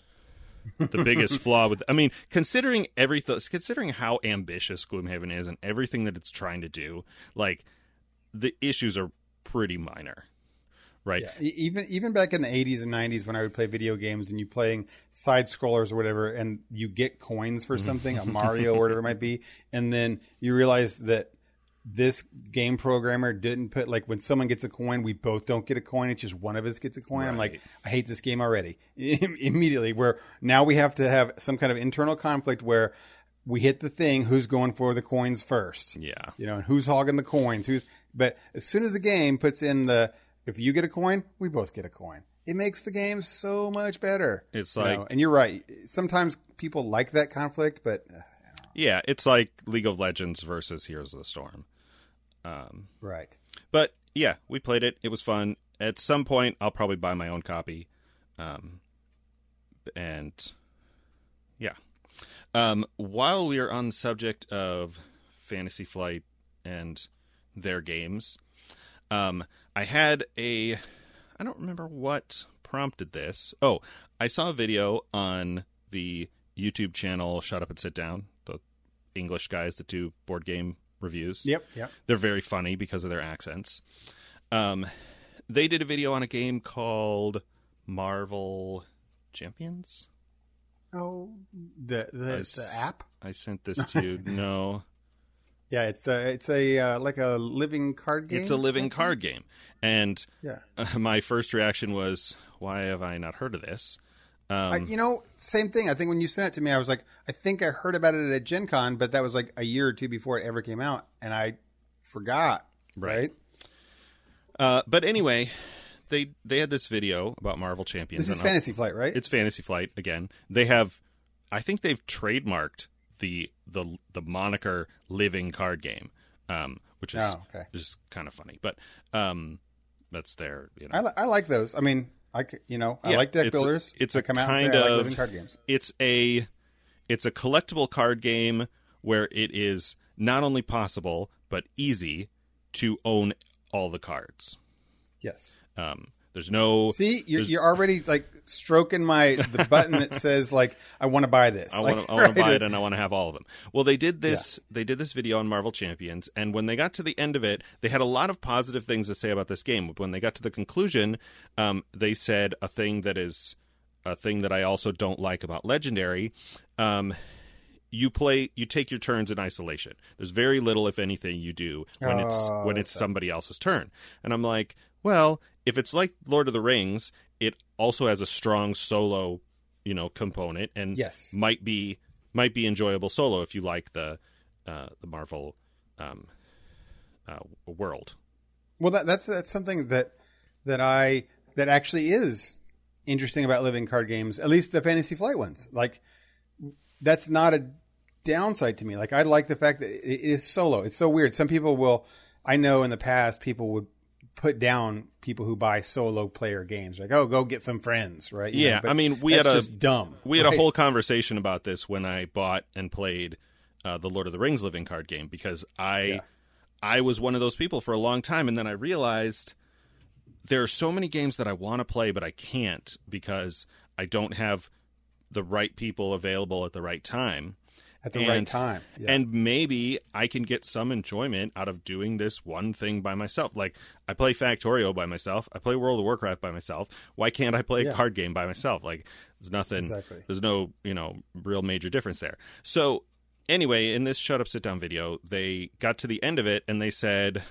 flaw with, considering everything, considering how ambitious Gloomhaven is and everything that it's trying to do, like, the issues are pretty minor, right? Yeah. Even back in the 80s and 90s when I would play video games and you playing side scrollers or whatever, and you get coins for something, a Mario or whatever it might be, and then you realize that this game programmer didn't put, like, when someone gets a coin, we both don't get a coin. It's just one of us gets a coin. Right. I'm like, I hate this game already. Immediately, where now we have to have some kind of internal conflict where we hit the thing, who's going for the coins first? Yeah. And who's hogging the coins? But as soon as the game puts in if you get a coin, we both get a coin. It makes the game so much better. It's like, and you're right. Sometimes people like that conflict, but yeah, it's like League of Legends versus Heroes of the Storm. Right. But yeah, we played it. It was fun. At some point, I'll probably buy my own copy. While we are on the subject of Fantasy Flight and their games, I don't remember what prompted this. Oh, I saw a video on the YouTube channel Shut Up and Sit Down, the English guys that do board game reviews. Yep. They're very funny because of their accents. They did a video on a game called Marvel Champions. Oh, the app? I sent this to you. No. Yeah, it's a living card game. It's a living card game. And my first reaction was, why have I not heard of this? Same thing. I think when you sent it to me, I was like, I think I heard about it at Gen Con, but that was like a year or two before it ever came out, and I forgot. Right? But anyway, they had this video about Marvel Champions. This is Fantasy Flight, right? It's Fantasy Flight again. They have, I think they've trademarked the moniker Living Card Game, which is just kind of funny. But that's their. I like those. I mean. I like deck builders. I like living card games. It's a collectible card game where it is not only possible but easy to own all the cards. Yes. There's no... See, you're already like stroking the button that says like, I want to buy this. I want to buy it and I want to have all of them. Well, they did this. Yeah. They did this video on Marvel Champions. And when they got to the end of it, they had a lot of positive things to say about this game. But when they got to the conclusion, they said a thing that is a thing that I also don't like about Legendary. You take your turns in isolation. There's very little, if anything, you do when it's somebody else's turn. And I'm like, well, if it's like Lord of the Rings, it also has a strong solo, component, and yes, might be enjoyable solo if you like the Marvel world. Well, that's something that actually is interesting about living card games, at least the Fantasy Flight ones. Like, that's not a downside to me. Like, I like the fact that it is solo. It's so weird. Some people will. I know in the past people would put down people who buy solo player games, like, oh, go get some friends, right? We had a whole conversation about this when I bought and played the Lord of the Rings Living Card Game, because I was one of those people for a long time, and then I realized there are so many games that I want to play but I can't because I don't have the right people available at the right time. Yeah. And maybe I can get some enjoyment out of doing this one thing by myself. Like, I play Factorio by myself. I play World of Warcraft by myself. Why can't I play a card game by myself? Like, there's nothing, there's no, real major difference there. So anyway, in this Shut Up, Sit Down video, they got to the end of it and they said,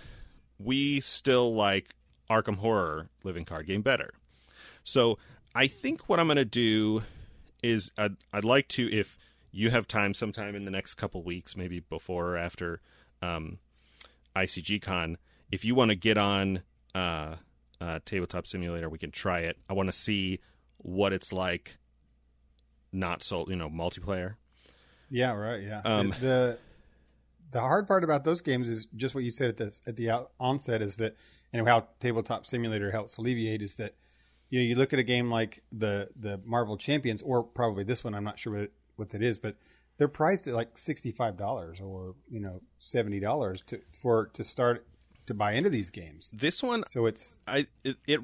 we still like Arkham Horror Living Card Game better. So I think what I'm going to do is I'd like to, if you have time sometime in the next couple weeks, maybe before or after ICG Con, if you want to get on Tabletop Simulator, we can try it. I want to see what it's like, not so, multiplayer. Yeah, right, yeah. The hard part about those games is just what you said at the onset, is that, and how Tabletop Simulator helps alleviate, is that, you look at a game like the Marvel Champions, or probably this one, I'm not sure what that is, but they're priced at like $65 or $70 to start to buy into these games. This one, so it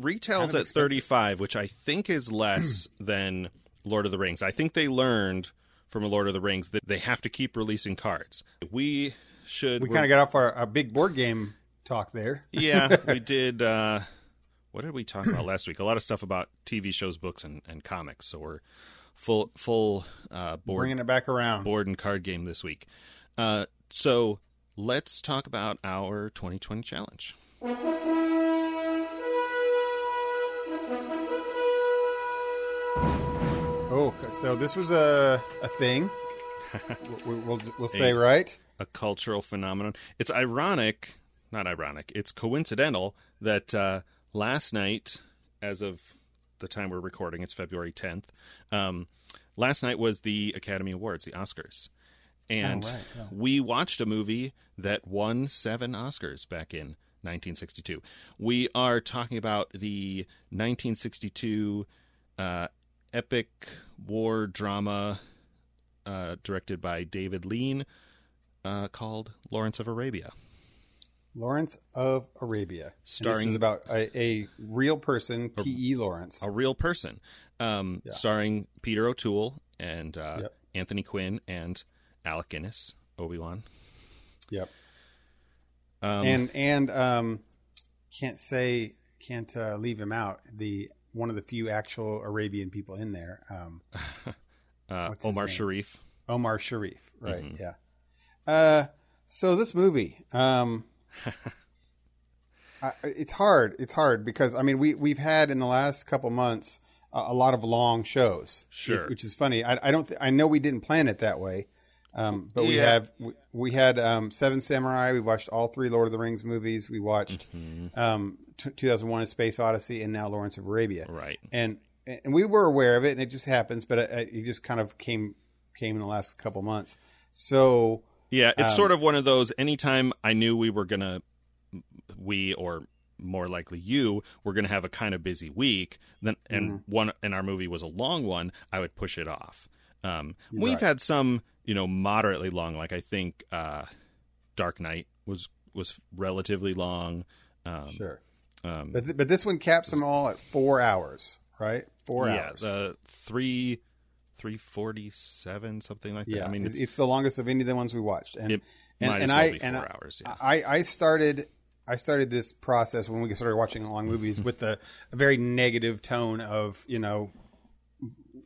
retails at $35, which I think is less than Lord of the Rings. I think they learned from Lord of the Rings that they have to keep releasing cards. We kind of got off our big board game talk there. Yeah, we did. What did we talk about last week? A lot of stuff about TV shows, books, and comics. So we're full board, bringing it back around, board and card game this week. So let's talk about our 2020 challenge. Oh, so this was a thing. we'll say, right? A cultural phenomenon. It's ironic, not ironic, it's coincidental that last night, as of the time we're recording, it's February 10th. Last night was the Academy Awards, the Oscars. And we watched a movie that won 7 Oscars back in 1962. We are talking about the 1962 epic war drama directed by David Lean called Lawrence of Arabia. Lawrence of Arabia. Starring, this is about a real person, T.E. Lawrence. A real person. Starring Peter O'Toole and Anthony Quinn and Alec Guinness, Obi-Wan. Yep. Can't leave him out. One of the few actual Arabian people in there. Omar Sharif. Omar Sharif, right, mm-hmm. Yeah. So this movie... It's hard because, I mean, we've had in the last couple months a lot of long shows, sure, which is funny. I know we didn't plan it that way, but we had Seven Samurai. We watched all 3 Lord of the Rings movies. We watched 2001: A Space Odyssey, and now Lawrence of Arabia. Right, and we were aware of it, and it just happens, but it just kind of came in the last couple months. So. Yeah, it's sort of one of those, anytime I knew or more likely you, were going to have a kind of busy week, and our movie was a long one, I would push it off. We've had some, moderately long, like I think Dark Knight was relatively long. Sure. But this one caps them all at 4 hours, right? 4 hours. Yeah, 3:47, something like that. Yeah, I mean, it's the longest of any of the ones we watched, and it might as well be four hours. Yeah. I started this process when we started watching long movies with a very negative tone of, you know,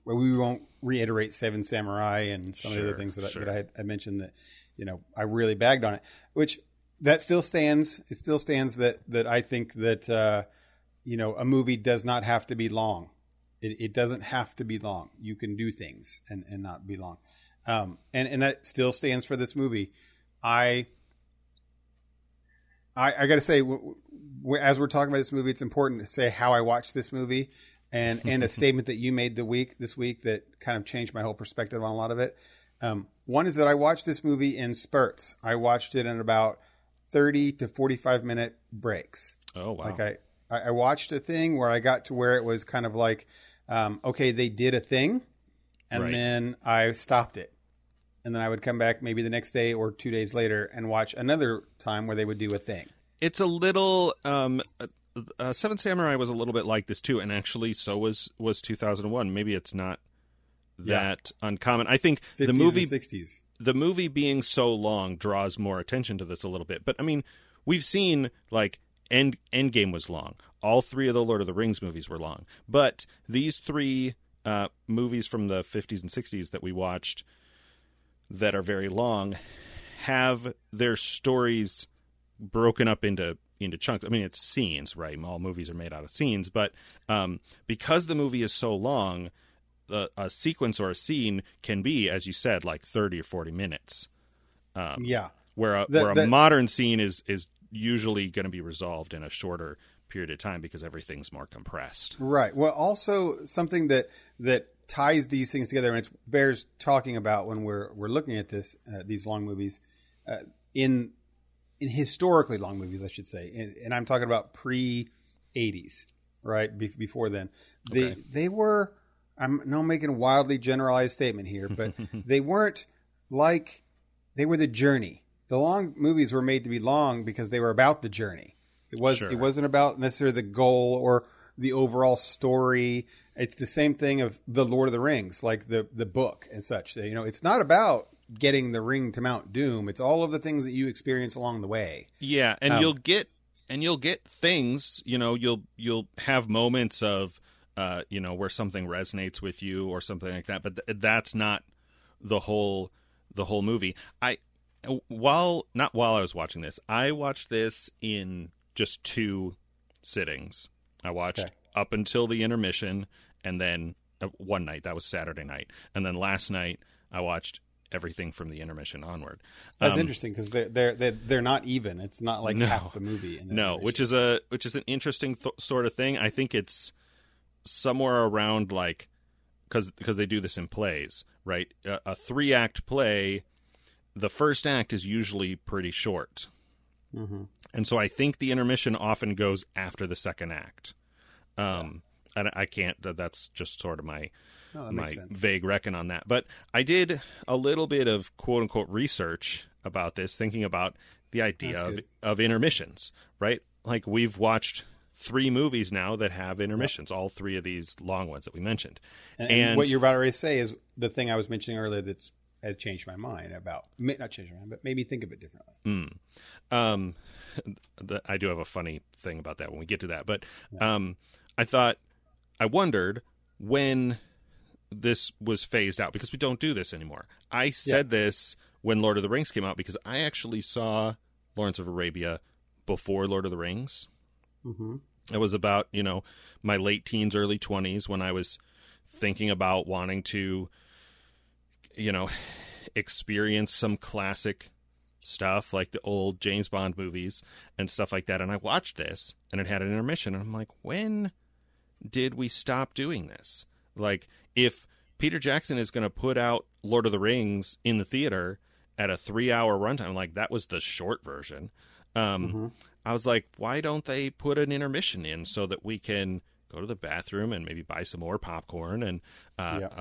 we won't reiterate Seven Samurai and some of the other things that I mentioned that, you know, I really bagged on it, which. That still stands. It still stands that I think that, you know, a movie does not have to be long. It doesn't have to be long. You can do things and not be long. And that still stands for this movie. I got to say, as we're talking about this movie, it's important to say how I watched this movie and a statement that you made this week that kind of changed my whole perspective on a lot of it. One is that I watched this movie in spurts. I watched it in about 30 to 45 minute breaks. Oh, wow. Like I watched a thing where I got to where it was kind of like, okay, they did a thing and then I stopped it. And then I would come back maybe the next day or 2 days later and watch another time where they would do a thing. It's a little, Seven Samurai was a little bit like this too. And actually so was 2001. Maybe it's not that uncommon. I think the movie, 60s. The movie being so long draws more attention to this a little bit. But, I mean, we've seen, like, Endgame was long. All three of the Lord of the Rings movies were long. But these three movies from the 50s and 60s that we watched that are very long have their stories broken up into chunks. I mean, it's scenes, right? All movies are made out of scenes. But because the movie is so long... A sequence or a scene can be, as you said, like 30 or 40 minutes. Where a modern scene is usually going to be resolved in a shorter period of time because everything's more compressed. Right. Well, also something that ties these things together, and it bears talking about when we're looking at this these long movies, in historically long movies, I should say, and I'm talking about pre-80s, right, before then. They were... I'm not making a wildly generalized statement here, but they weren't like they were the journey. The long movies were made to be long because they were about the journey. It wasn't about necessarily the goal or the overall story. It's the same thing of the Lord of the Rings, like the book and such. You know, it's not about getting the ring to Mount Doom. It's all of the things that you experience along the way. Yeah, and you'll get things. You know, you'll have moments of. You know, where something resonates with you or something like that, but that's not the whole movie. While I was watching this, I watched this in just two sittings. I watched up until the intermission, and then one night, that was Saturday night, and then last night I watched everything from the intermission onward. That's interesting because they're not even. It's not like half the movie. Which is an interesting sort of thing. I think it's. Somewhere around like, because they do this in plays, right? A 3-act play, the first act is usually pretty short, and so I think the intermission often goes after the second act. And I can't. That's just sort of my vague reckon on that. But I did a little bit of quote unquote research about this, thinking about the idea of intermissions, right? Like we've watched. 3 movies now that have intermissions, all 3 of these long ones that we mentioned. And what you're about to say is the thing I was mentioning earlier that has changed my mind about, not changed my mind, but made me think of it differently. I do have a funny thing about that when we get to that. But I wondered when this was phased out because we don't do this anymore. I said this when Lord of the Rings came out because I actually saw Lawrence of Arabia before Lord of the Rings. It was about, you know, my late teens, early 20s when I was thinking about wanting to, you know, experience some classic stuff like the old James Bond movies and stuff like that. And I watched this and it had an intermission. And I'm like, when did we stop doing this? Like, if Peter Jackson is going to put out Lord of the Rings in the theater at a 3-hour runtime, like that was the short version. I was like, why don't they put an intermission in so that we can go to the bathroom and maybe buy some more popcorn and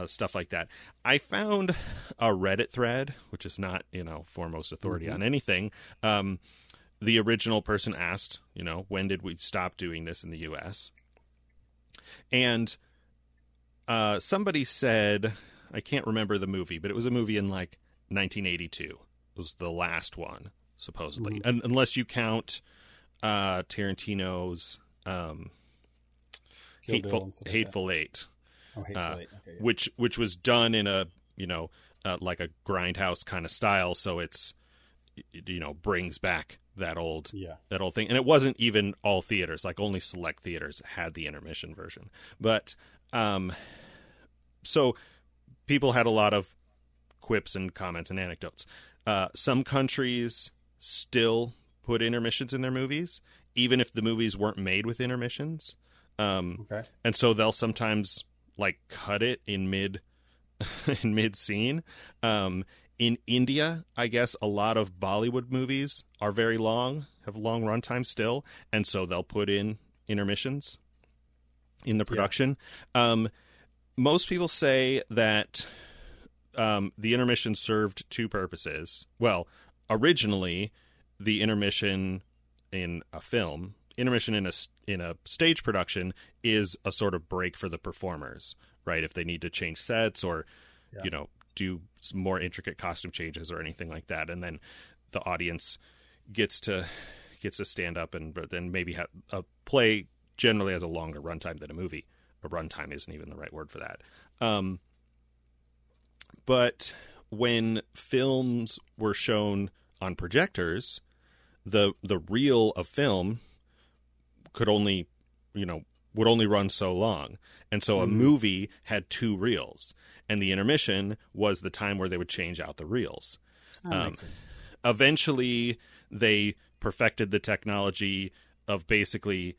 stuff like that? I found a Reddit thread, which is not, you know, foremost authority on anything, the original person asked, you know, when did we stop doing this in the U.S.? And somebody said, I can't remember the movie, but it was a movie in like 1982 was the last one, supposedly. Mm-hmm. Unless you count Tarantino's Hateful Eight. Oh, Hateful Eight. Okay, yeah. Which was done in a, you know, like a grindhouse kind of style. So it you know, brings back that old thing. And it wasn't even all theaters, like only select theaters had the intermission version. But so people had a lot of quips and comments and anecdotes. Some countries still put intermissions in their movies, even if the movies weren't made with intermissions. Okay. And so they'll sometimes like cut it in mid scene. In India, I guess a lot of Bollywood movies are very long, have long runtime still, and so they'll put in intermissions in the production. Yeah. Most people say that the intermission served two purposes. Well, originally, the intermission in a film, intermission in a stage production, is a sort of break for the performers, right? If they need to change sets or, you know, do more intricate costume changes or anything like that, and then the audience gets to stand up and then maybe have a play. Generally, has a longer runtime than a movie. A runtime isn't even the right word for that. But when films were shown on projectors, the reel of film could only, you know, would only run so long, and so a movie had two reels. And the intermission was the time where they would change out the reels. That makes sense. Eventually, they perfected the technology of basically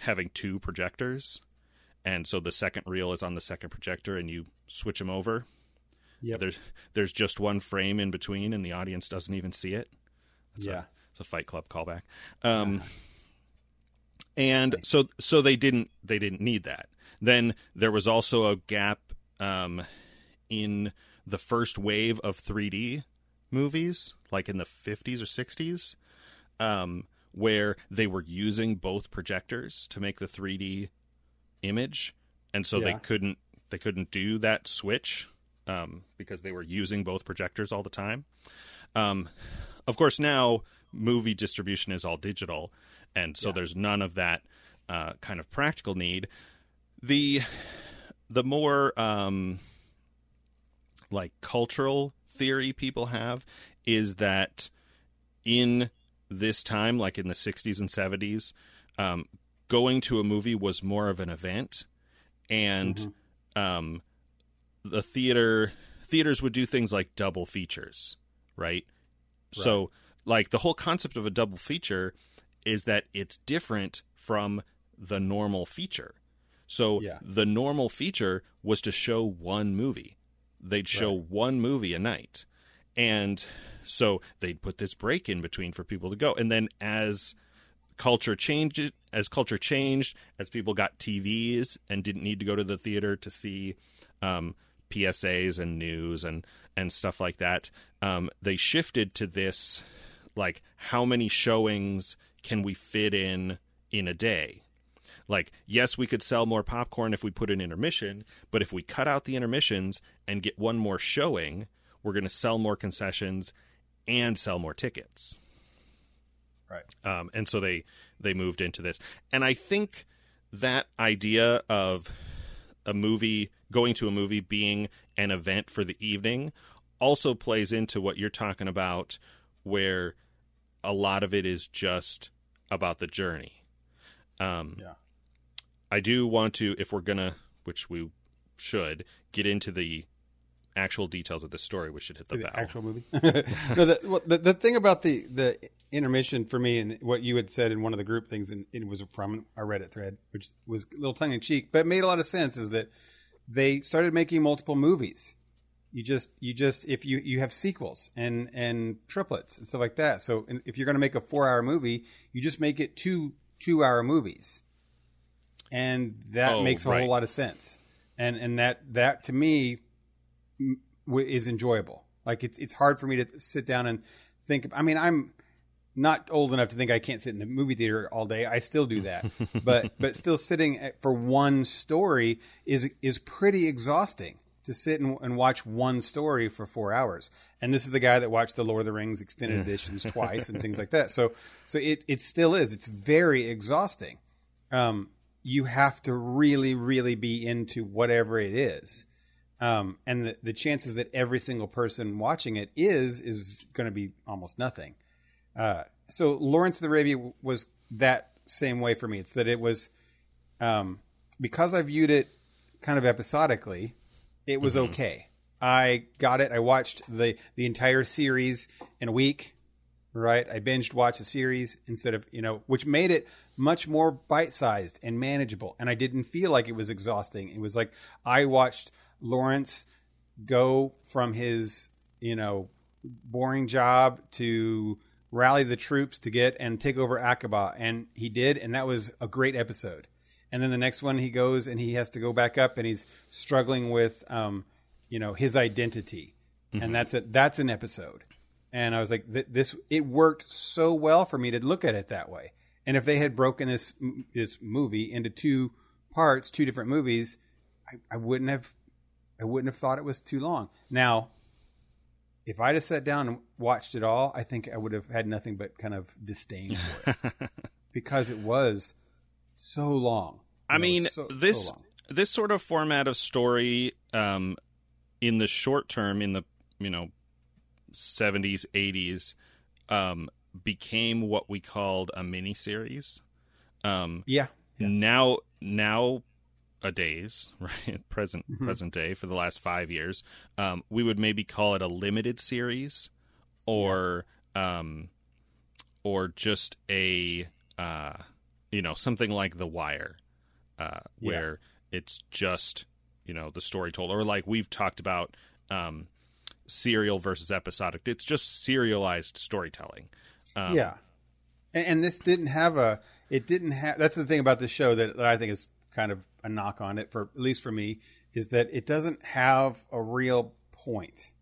having two projectors. And so the second reel is on the second projector and you switch them over. Yep. There's just one frame in between and the audience doesn't even see it. It's a Fight Club callback. And nice. So they didn't need that. Then there was also a gap in the first wave of 3D movies, like in the 50s or 60s, where they were using both projectors to make the 3D image, and so they couldn't do that switch because they were using both projectors all the time. Of course, now movie distribution is all digital, and so there's none of that kind of practical need. The more like cultural theory people have is that in this time, like in the 60s and 70s, going to a movie was more of an event, and the theaters would do things like double features, right? So like the whole concept of a double feature is that it's different from the normal feature. So the normal feature was to show one movie. They'd show one movie a night. And so they'd put this break in between for people to go. And then as culture changed, as people got TVs and didn't need to go to the theater to see PSAs and news and stuff like that, they shifted to this, like, how many showings can we fit in a day? Like, yes, we could sell more popcorn if we put an intermission, but if we cut out the intermissions and get one more showing, we're going to sell more concessions and sell more tickets. Right. And so they moved into this. And I think that idea of a movie, going to a movie being an event for the evening also plays into what you're talking about, where a lot of it is just about the journey. I do want to, if we're going to, which we should, get into the actual details of the story, we should hit the bell. The actual movie? No, the thing about the intermission for me, and what you had said in one of the group things, and it was from a Reddit thread, which was a little tongue-in-cheek, but made a lot of sense, is that they started making multiple movies. You just if you have sequels and triplets and stuff like that. So if you're going to make a 4-hour movie, you just make it 2 2-hour movies. And that makes a whole lot of sense. And that to me is enjoyable. Like it's hard for me to sit down and think. I mean, I'm not old enough to think I can't sit in the movie theater all day. I still do that. But still sitting for one story is pretty exhausting to sit and watch one story for 4 hours. And this is the guy that watched The Lord of the Rings extended editions twice and things like that. So it still is. It's very exhausting. You have to really, really be into whatever it is. And the chances that every single person watching it is going to be almost nothing. So Lawrence of Arabia was that same way for me. It's that it was, because I viewed it kind of episodically, it was okay. I got it. I watched the entire series in a week, right? I binged watched the series instead of, which made it much more bite-sized and manageable. And I didn't feel like it was exhausting. It was like, I watched Lawrence go from his, boring job to rally the troops to get and take over Aqaba. And he did. And that was a great episode. And then the next one he goes and he has to go back up and he's struggling with, his identity. Mm-hmm. And that's an episode. And I was like, it worked so well for me to look at it that way. And if they had broken this movie into two parts, two different movies, I wouldn't have thought it was too long. Now, if I'd have sat down and watched it all, I think I would have had nothing but kind of disdain for it because it was so long. This sort of format of story in the short term, in the 70s, 80s, became what we called a miniseries. Yeah. Nowadays, right? Present day for the last 5 years, we would maybe call it a limited series, or just a something like The Wire, where it's just the story told, or like we've talked about serial versus episodic. It's just serialized storytelling. And this didn't have a. It didn't have. That's the thing about this show that I think is kind of a knock on it, for at least for me, is that it doesn't have a real point,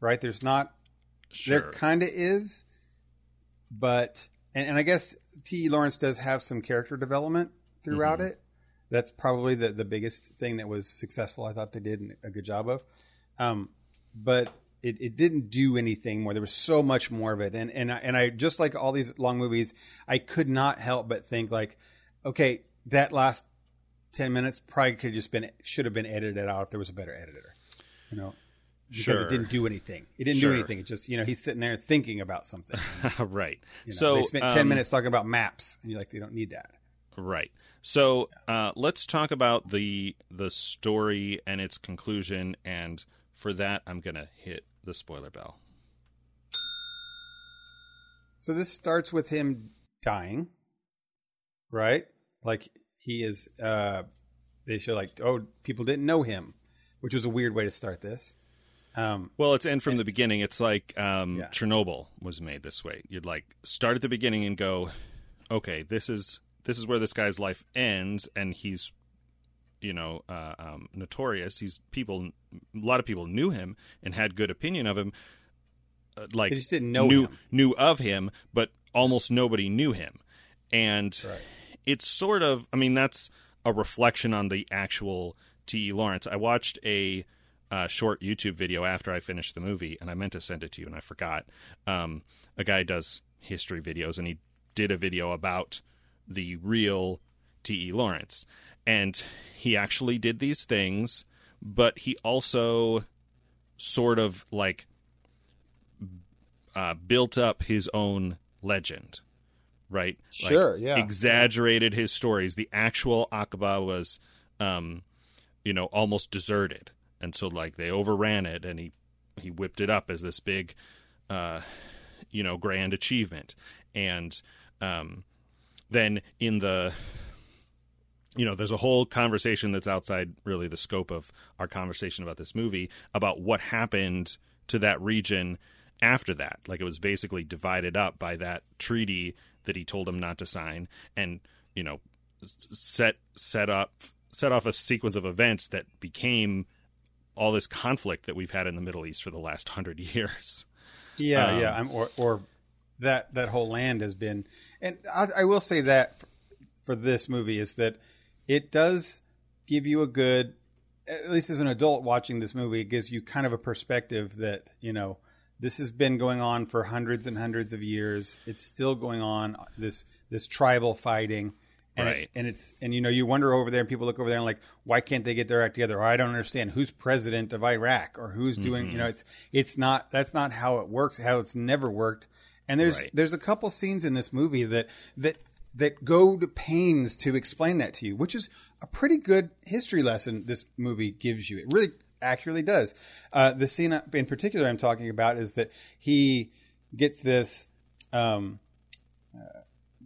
right? There's not. Sure. There kind of is, but and I guess T.E. Lawrence does have some character development throughout it. That's probably the biggest thing that was successful. I thought they did a good job of, but it didn't do anything more. There was so much more of it, and I just like all these long movies, I could not help but think like, okay, that last 10 minutes probably should have been edited out if there was a better editor, because it didn't do anything. It didn't do anything. It just, he's sitting there thinking about something. Right. So they spent 10 minutes talking about maps and you're like, they don't need that. Right. So let's talk about the story and its conclusion. And for that, I'm going to hit the spoiler bell. So this starts with him dying, right? Like, he is, they show like, oh, people didn't know him, which was a weird way to start this. Well, it's end from the beginning. It's like Chernobyl was made this way. You'd like start at the beginning and go, okay, this is where this guy's life ends. And he's, notorious. A lot of people knew him and had good opinion of him. They just didn't know him. Knew of him, but almost nobody knew him. And right. It's sort of, that's a reflection on the actual T.E. Lawrence. I watched a short YouTube video after I finished the movie, and I meant to send it to you, and I forgot. A guy does history videos, and he did a video about the real T.E. Lawrence. And he actually did these things, but he also sort of, built up his own legend. Right? Sure, exaggerated his stories. The actual Aqaba was, almost deserted. And so, they overran it, and he whipped it up as this big, grand achievement. And then in the, there's a whole conversation that's outside, really, the scope of our conversation about this movie, about what happened to that region after that. It was basically divided up by that treaty that he told him not to sign, and set off a sequence of events that became all this conflict that we've had in the Middle East for the last 100 years. I'm, or that whole land has been. And I will say that for this movie is that it does give you a good, at least as an adult watching this movie, it gives you kind of a perspective that, you know, this has been going on for hundreds and hundreds of years. It's still going on, this tribal fighting. And right. And you know, you wonder over there and people look over there and like, why can't they get their act together? Or I don't understand who's president of Iraq or who's doing, you know, it's not, that's not how it works, how it's never worked. And there's a couple scenes in this movie that go to pains to explain that to you, which is a pretty good history lesson this movie gives you. It really accurately does. The scene in particular I'm talking about is that he gets this,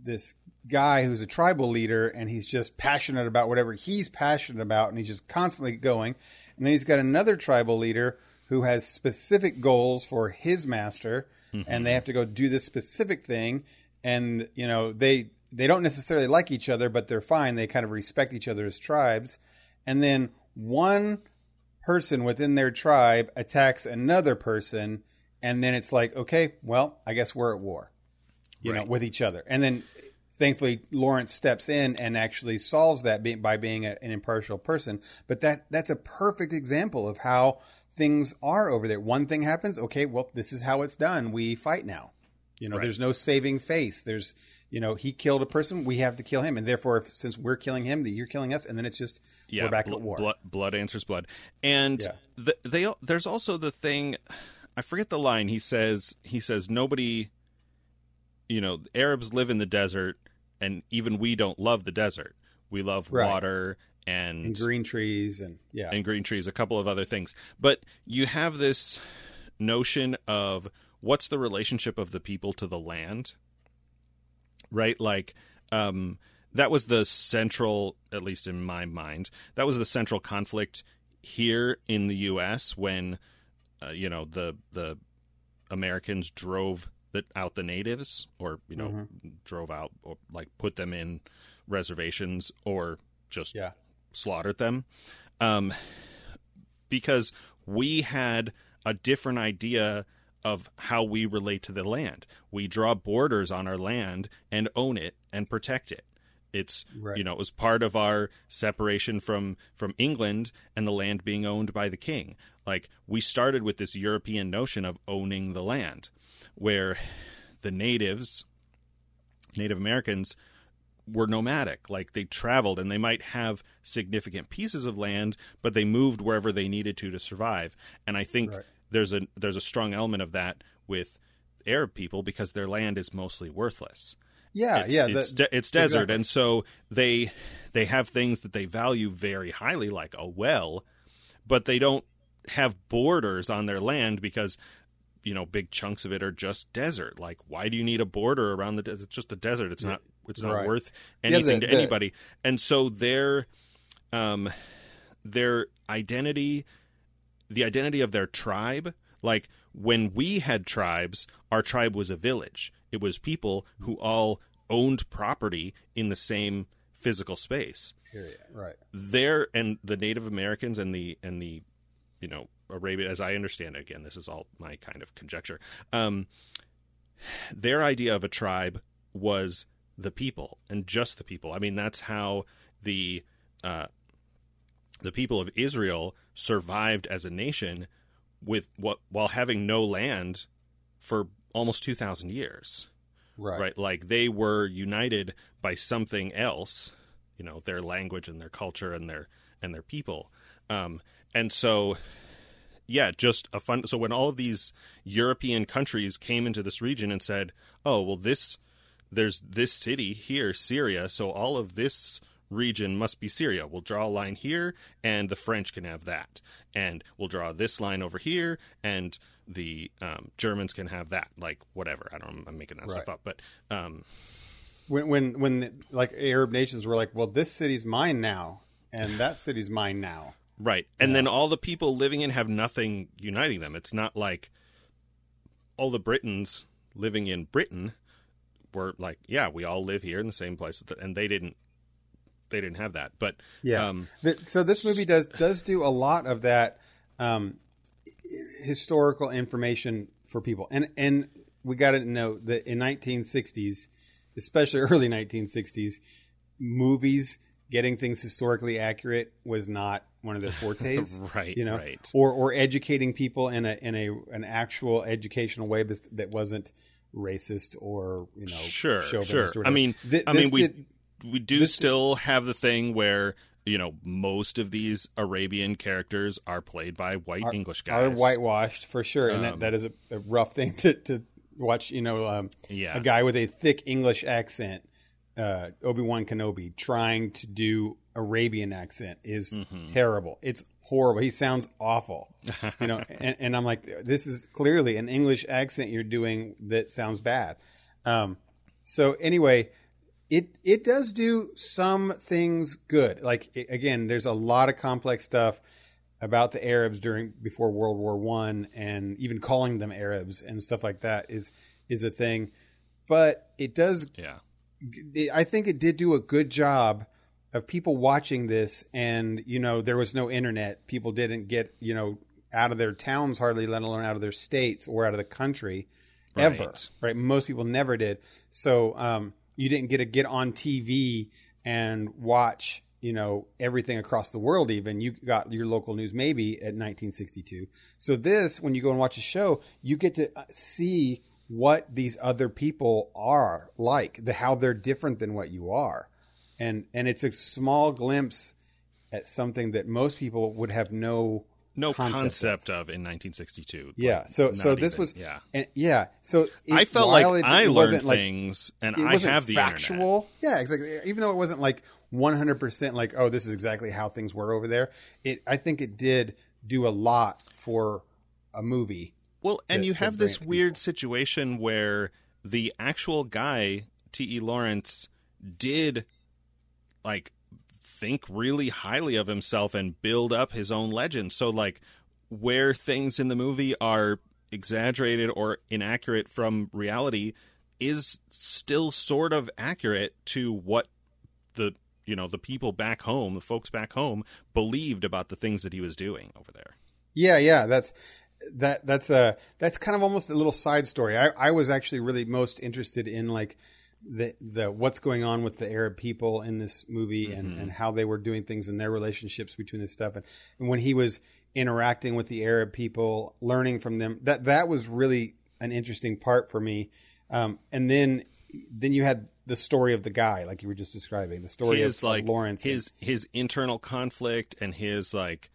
this guy who's a tribal leader, and he's just passionate about whatever he's passionate about, and he's just constantly going. And then he's got another tribal leader who has specific goals for his master, and they have to go do this specific thing. And, you know, they don't necessarily like each other, but they're fine. They kind of respect each other as tribes. And then one person within their tribe attacks another person, and then it's like, okay, well, I guess we're at war, you know, with each other. And then thankfully, Lawrence steps in and actually solves that by being an impartial person. But that's a perfect example of how things are over there. One thing happens. Okay, well, this is how it's done. We fight now. You know, there's no saving face. There's, you know, he killed a person. We have to kill him. And therefore, since we're killing him, you're killing us. And then it's just we're back at war. Blood answers blood. And there's also the thing. I forget the line. He says nobody, you know, Arabs live in the desert. And even we don't love the desert. We love water and green trees and green trees, a couple of other things. But you have this notion of what's the relationship of the people to the land, right? Like that was the central, at least in my mind, that was the central conflict here in the U.S. when, you know, the Americans drove out the natives, or, you know, drove out, or like put them in reservations, or just slaughtered them, because we had a different idea of how we relate to the land. We draw borders on our land and own it and protect it. It's you know, it was part of our separation from England and the land being owned by the king. Like, we started with this European notion of owning the land, where the Native Americans were nomadic. Like, they traveled, and they might have significant pieces of land, but they moved wherever they needed to survive. And I think there's a strong element of that with Arab people, because their land is mostly worthless. Yeah, it's desert, exactly. And so they have things that they value very highly, like a well, but they don't have borders on their land because, you know, big chunks of it are just desert. Like, why do you need a border around the desert? It's just the desert. It's not worth anything to anybody. And so their identity, the identity of their tribe, like when we had tribes, our tribe was a village. It was people who all owned property in the same physical space. Right. There, and the Native Americans and the you know, Arabia, as I understand it, again, this is all my kind of conjecture. Their idea of a tribe was the people, and just the people. I mean, that's how the people of Israel survived as a nation while having no land for almost 2,000 years. Right. Like, they were united by something else, you know, their language and their culture and their people. And so, yeah, just a fun. So when all of these European countries came into this region and said, oh, well, there's this city here, Syria, so all of this region must be Syria. We'll draw a line here, and the French can have that. And we'll draw this line over here, and the Germans can have that. Like, whatever. I don't know. I'm making that stuff up. But when like Arab nations were like, well, this city's mine now, and that city's mine now. Right. And then all the people living in have nothing uniting them. It's not like all the Britons living in Britain were like, yeah, we all live here in the same place. And they didn't have that. But so this movie does do a lot of that historical information for people. And we got to note that in 1960s, especially early 1960s, movies getting things historically accurate was not one of their fortes, right? You know, right. Or educating people in an actual educational way that wasn't racist or, you know, chauvinist or whatever. I mean, we still have the thing where, you know, most of these Arabian characters are played by white English guys. Are whitewashed, for sure. And that is a rough thing to watch, you know, a guy with a thick English accent, Obi-Wan Kenobi, trying to do Arabian accent is terrible. It's horrible. He sounds awful, you know, and I'm like, this is clearly an English accent you're doing that sounds bad. So anyway, it does do some things good. Like, again, there's a lot of complex stuff about the Arabs before World War I, and even calling them Arabs and stuff like that is a thing. But it does. Yeah. I think it did do a good job of people watching this, and, you know, there was no internet. People didn't get, you know, out of their towns hardly, let alone out of their states or out of the country ever. Right. Most people never did. So, you didn't get to get on TV and watch, you know, everything across the world. Even you got your local news maybe at 1962. So this, when you go and watch a show, you get to see what these other people are like, how they're different than what you are. And it's a small glimpse at something that most people would have no concept of in 1962. Yeah. I felt like I learned things, and I have the factual internet. Yeah, exactly. Even though it wasn't like 100% like, oh, this is exactly how things were over there. I think it did do a lot for a movie. Well, and you have this weird situation where the actual guy, T.E. Lawrence, did like think really highly of himself and build up his own legend. So like where things in the movie are exaggerated or inaccurate from reality is still sort of accurate to what the people back home, the folks back home, believed about the things that he was doing over there. Yeah. Yeah. That's kind of almost a little side story. I was actually really most interested in like the what's going on with the Arab people in this movie and how they were doing things and their relationships between this stuff. And when he was interacting with the Arab people, learning from them, that was really an interesting part for me. And then you had the story of the guy, like you were just describing, the story of, like, Lawrence, his internal conflict and his, like,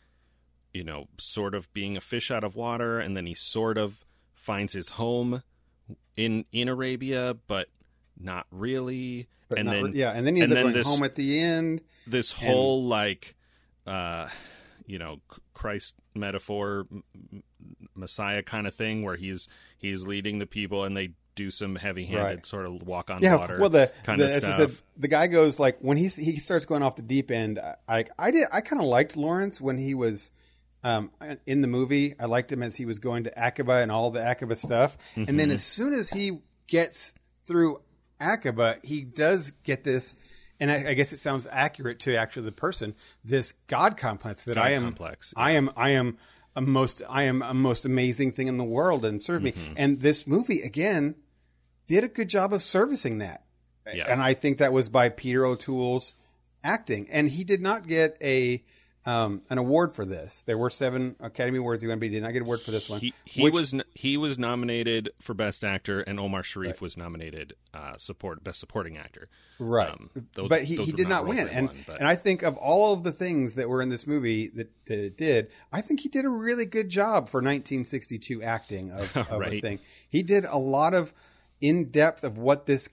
you know, sort of being a fish out of water. And then he sort of finds his home in Arabia, but not really. And then he ends up going home at the end. This whole like, you know, Christ metaphor, Messiah kind of thing, where he's leading the people, and they do some heavy-handed sort of walk on water. Well, kind of stuff. As I said, the guy goes like when he starts going off the deep end. I kind of liked Lawrence when he was in the movie. I liked him as he was going to Aqaba and all the Aqaba stuff, and then as soon as he gets through Aqaba, he does get this, and I guess it sounds accurate to actually the person, this God complex that I am a most amazing thing in the world, and serve me. And this movie again did a good job of servicing that. Yeah. And I think that was by Peter O'Toole's acting, and he did not get an award for this. There were 7 Academy Awards he won, but he did not get an award for this one. He was nominated for Best Actor, and Omar Sharif was nominated Best Supporting Actor. Right. But he did not win. And I think of all of the things that were in this movie that it did, I think he did a really good job for 1962 acting of a thing. He did a lot of in-depth of what this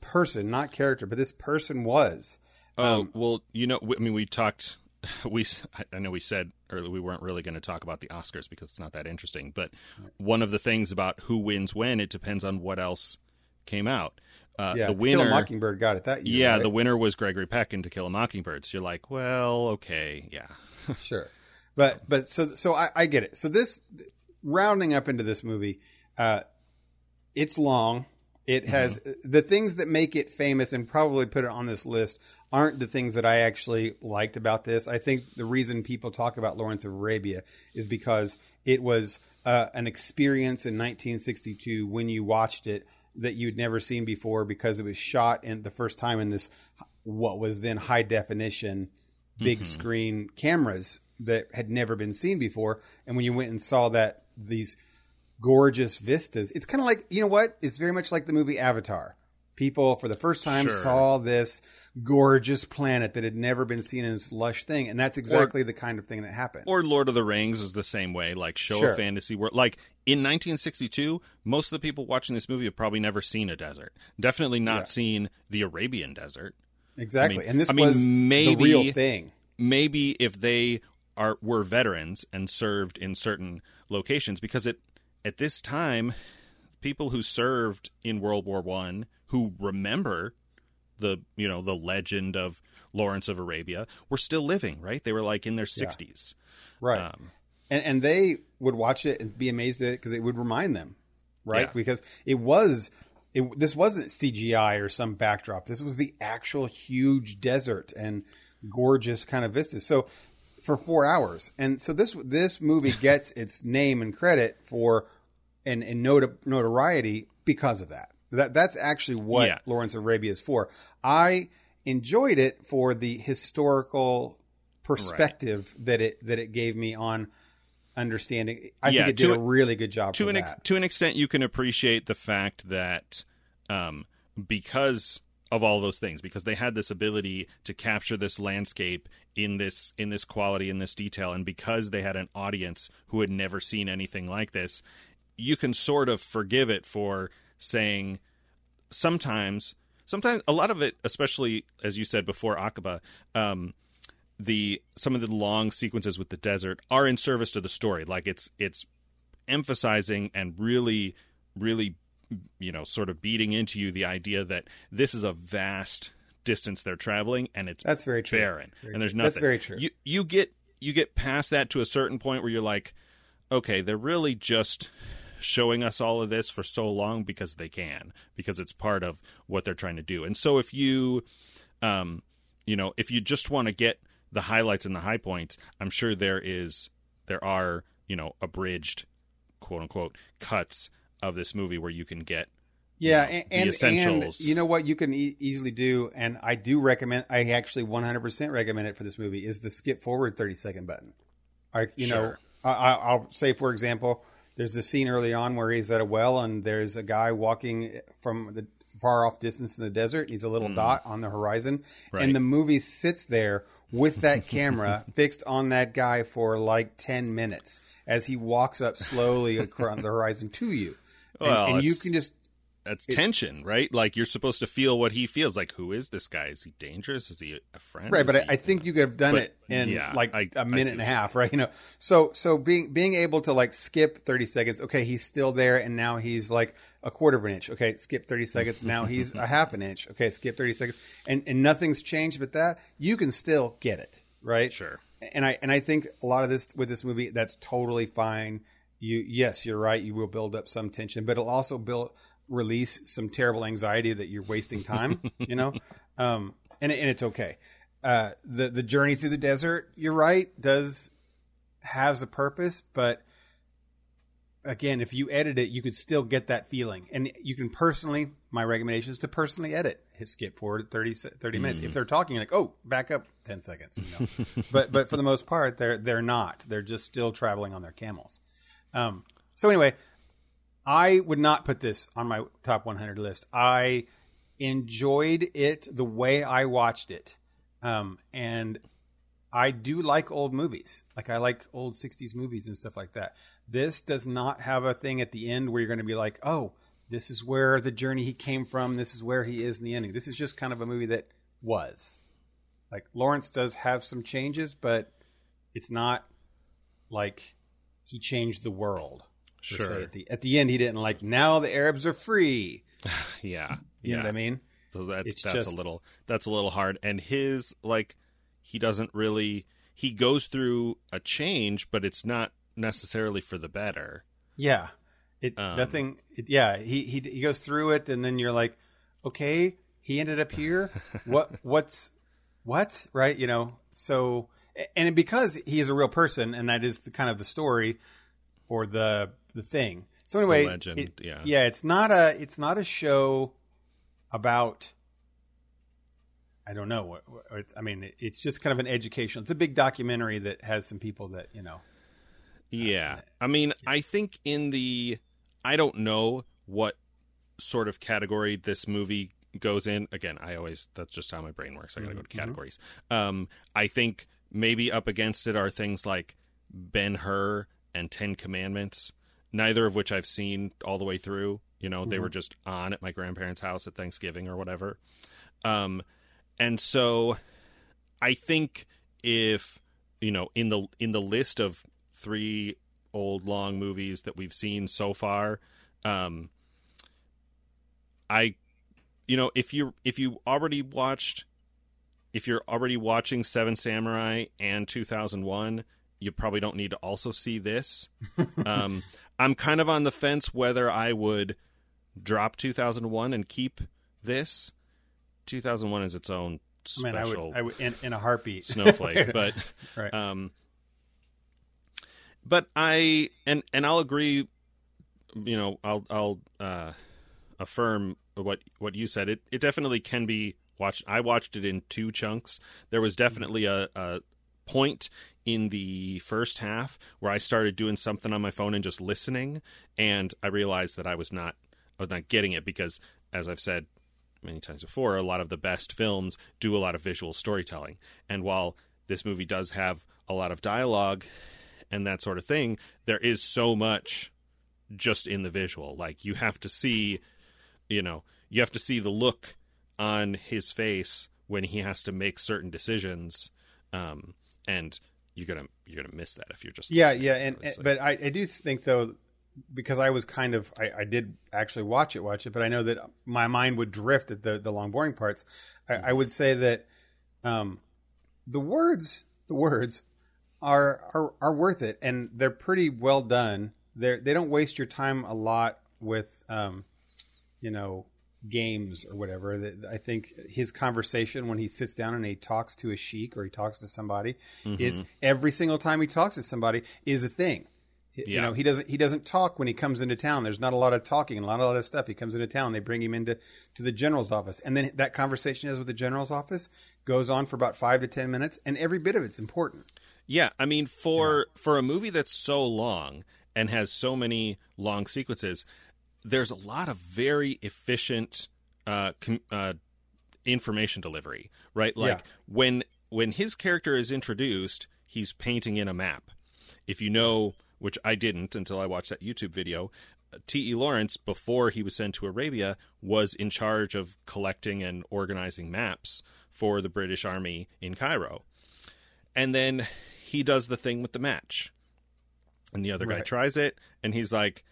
person was. Well, you know, I mean, we talked... I know we said earlier we weren't really going to talk about the Oscars because it's not that interesting, but one of the things about who wins when, it depends on what else came out. The winner, To Kill a Mockingbird, got it that year. Yeah, right? The winner was Gregory Peck in To Kill a Mockingbird. So you're like, well, okay, yeah, sure, but so I get it. So this rounding up into this movie, it's long. It has the things that make it famous and probably put it on this list aren't the things that I actually liked about this. I think the reason people talk about Lawrence of Arabia is because it was an experience in 1962 when you watched it that you'd never seen before, because it was shot in the first time in this what was then high definition big screen cameras that had never been seen before. And when you went and saw that, these gorgeous vistas. It's kind of like, you know what? It's very much like the movie Avatar. People for the first time saw this gorgeous planet that had never been seen in this lush thing. And that's exactly the kind of thing that happened. Or Lord of the Rings is the same way, like show a fantasy world. Like in 1962, most of the people watching this movie have probably never seen a desert. Definitely not seen the Arabian desert. Exactly. I mean, and this was maybe, the real thing. Maybe if they were veterans and served in certain locations, because at this time, people who served in World War I, who remember the legend of Lawrence of Arabia, were still living, right? They were like in their 60s. Right. And they would watch it and be amazed at it because it would remind them, right? Yeah. Because this wasn't CGI or some backdrop. This was the actual huge desert and gorgeous kind of vistas. So for 4 hours. And so this movie gets its name and credit for and notoriety because of that. That's actually what Lawrence of Arabia is for. I enjoyed it for the historical perspective that it gave me on understanding. I think it did a really good job for that. To an extent, you can appreciate the fact that because of all those things, because they had this ability to capture this landscape in this quality, in this detail, and because they had an audience who had never seen anything like this, you can sort of forgive it for saying sometimes a lot of it, especially as you said before, Aqaba, some of the long sequences with the desert are in service to the story. Like it's emphasizing and really, really, sort of beating into you the idea that this is a vast distance they're traveling, and that's very true. Barren, very and there's nothing. That's very true. You get past that to a certain point where you're like, okay, they're really just showing us all of this for so long because they can, because it's part of what they're trying to do. And so if you, if you just want to get the highlights and the high points, I'm sure there are abridged, quote unquote, cuts of this movie where you can get the essentials. And you know what you can easily do, and I do recommend, I actually 100% recommend it for this movie, is the skip forward 30-second button. I'll say, for example, there's this scene early on where he's at a well and there's a guy walking from the far off distance in the desert. He's a little dot on the horizon, and the movie sits there with that camera fixed on that guy for like 10 minutes as he walks up slowly across the horizon to you. And you can just... That's tension, right? Like you're supposed to feel what he feels. Like, who is this guy? Is he dangerous? Is he a friend? Right, but I think you could have done it in a minute and a half, right? So being able to like skip 30 seconds. Okay, he's still there, and now he's like a quarter of an inch. Okay, skip 30 seconds. Now he's a half an inch. Okay, skip 30 seconds, and nothing's changed but that. You can still get it, right? Sure. And I think a lot of this with this movie, that's totally fine. Yes, you're right. You will build up some tension, but it'll also release some terrible anxiety that you're wasting time, and it's okay. The journey through the desert, you're right, has a purpose, but again, if you edit it, you could still get that feeling. And you can my recommendation is to personally edit, hit skip forward 30 minutes. If they're talking, like, oh, back up 10 seconds. But for the most part, they're not, they're just still traveling on their camels. So anyway, I would not put this on my top 100 list. I enjoyed it the way I watched it. And I do like old movies. Like I like old 60s movies and stuff like that. This does not have a thing at the end where you're going to be like, oh, this is where the journey he came from. This is where he is in the ending. This is just kind of a movie that was. Like Lawrence does have some changes, but it's not like he changed the world. Sure. Say. At the end, he didn't like, now the Arabs are free. You know what I mean? So that's a little hard. And his, like, he doesn't really, he goes through a change, but it's not necessarily for the better. Yeah. He goes through it, and then you're like, okay, he ended up here. What's right? You know, so, and because he is a real person, and that is the kind of the story or the thing. So anyway, the legend, it's not a show about, I don't know what I mean. It's just kind of an educational. It's a big documentary that has some people that, you know. Yeah. I mean, I think I don't know what sort of category this movie goes in. Again, that's just how my brain works. I got to go to categories. Mm-hmm. I think maybe up against it are things like Ben-Hur and Ten Commandments, neither of which I've seen all the way through. You know, mm-hmm. They were just on at my grandparents' house at Thanksgiving or whatever. And so I think if, you know, in the list of 3 old long movies that we've seen so far, if you're already watching Seven Samurai and 2001, you probably don't need to also see this. I'm kind of on the fence whether I would drop 2001 and keep this. 2001 is its own special. I would in a heartbeat. Snowflake, but right. But I and I'll agree. You know, I'll affirm what you said. It definitely can be watched. I watched it in 2 chunks. There was definitely a point in the first half where I started doing something on my phone and just listening, and I realized that I was not getting it because, as I've said many times before, a lot of the best films do a lot of visual storytelling. And while this movie does have a lot of dialogue and that sort of thing, there is so much just in the visual. Like, you have to see, you know, the look on his face when he has to make certain decisions. And you're going to miss that if you're just listening. Yeah. But I do think, though, because I was kind of, I did actually watch it, but I know that my mind would drift at the long, boring parts. I would say that the words are worth it, and they're pretty well done. They don't waste your time a lot with, you know, games or whatever. I think his conversation when he sits down and he talks to a sheik or he talks to somebody, mm-hmm. is every single time he talks to somebody is a thing. You know, he doesn't talk when he comes into town. There's not a lot of talking and a lot of stuff. He comes into town, they bring him into the general's office. And then that conversation is with the general's office goes on for about 5 to 10 minutes. And every bit of it's important. Yeah. I mean, for a movie that's so long and has so many long sequences, there's a lot of very efficient information delivery, right? Like when his character is introduced, he's painting in a map. If you know, which I didn't until I watched that YouTube video, T.E. Lawrence, before he was sent to Arabia, was in charge of collecting and organizing maps for the British Army in Cairo. And then he does the thing with the match. And the other guy tries it, and he's like,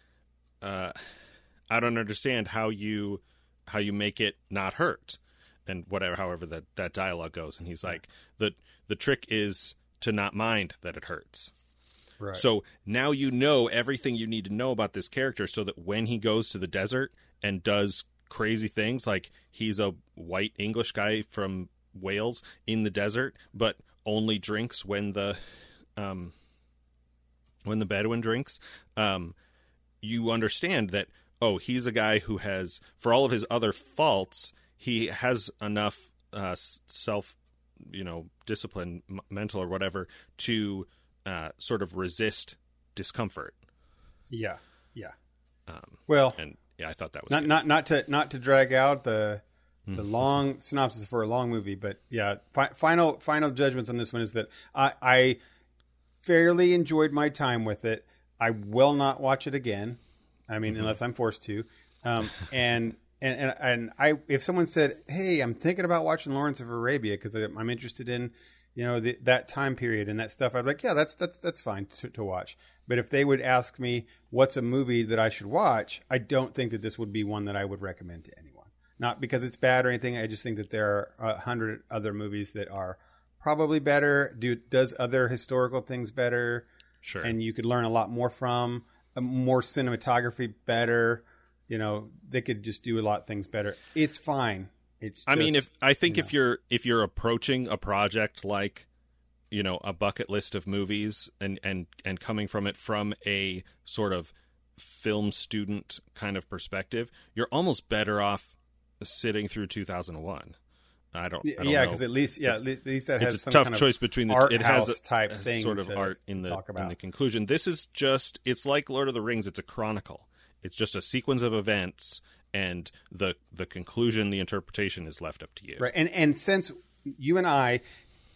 I don't understand how you make it not hurt. And whatever, however that dialogue goes. And he's like, the trick is to not mind that it hurts. Right. So now you know everything you need to know about this character so that when he goes to the desert and does crazy things, like he's a white English guy from Wales in the desert, but only drinks when the Bedouin drinks, you understand that, oh, he's a guy who has, for all of his other faults, he has enough discipline, mental or whatever, to sort of resist discomfort. Yeah, yeah. I thought that was not to drag out the long synopsis for a long movie, but yeah. Final judgments on this one is that I fairly enjoyed my time with it. I will not watch it again. I mean, unless I'm forced to. And I, if someone said, "Hey, I'm thinking about watching Lawrence of Arabia because I'm interested in," you know, that time period and that stuff, I'd be like, yeah, that's fine to watch. But if they would ask me what's a movie that I should watch, I don't think that this would be one that I would recommend to anyone. Not because it's bad or anything. I just think that there are 100 other movies that are probably better, does other historical things better, sure, and you could learn a lot more from. more cinematography better. You know, they could just do a lot of things better. It's fine. It's just, I mean, if you're approaching a project like, you know, a bucket list of movies and coming from it from a sort of film student kind of perspective, you're almost better off sitting through 2001. I don't know. Because at least that has some tough choice between the art house type thing sort of art in the conclusion. This is just, it's like Lord of the Rings. It's a chronicle. It's just a sequence of events, and the conclusion, the interpretation is left up to you. Right. And since you and I,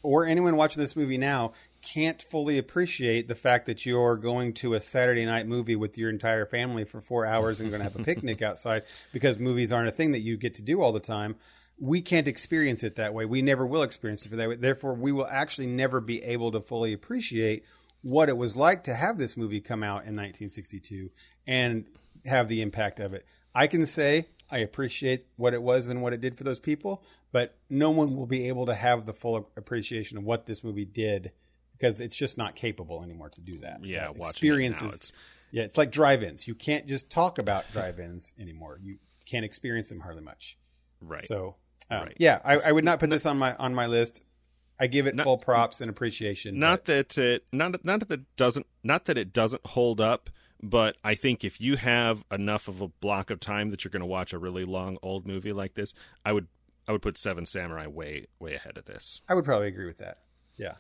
or anyone watching this movie now, can't fully appreciate the fact that you're going to a Saturday night movie with your entire family for 4 hours and going to have a picnic outside because movies aren't a thing that you get to do all the time. We can't experience it that way. We never will experience it for that way. Therefore, we will actually never be able to fully appreciate what it was like to have this movie come out in 1962 and have the impact of it. I can say I appreciate what it was and what it did for those people, but no one will be able to have the full appreciation of what this movie did because it's just not capable anymore to do that. Yeah, that experiences. It now, it's like drive-ins. You can't just talk about drive-ins anymore. You can't experience them hardly much. Right. So, right. Yeah, I would not put this on my list. I give it full props and appreciation. Not that it doesn't hold up. But I think if you have enough of a block of time that you're going to watch a really long old movie like this, I would put Seven Samurai way ahead of this. I would probably agree with that. Yeah.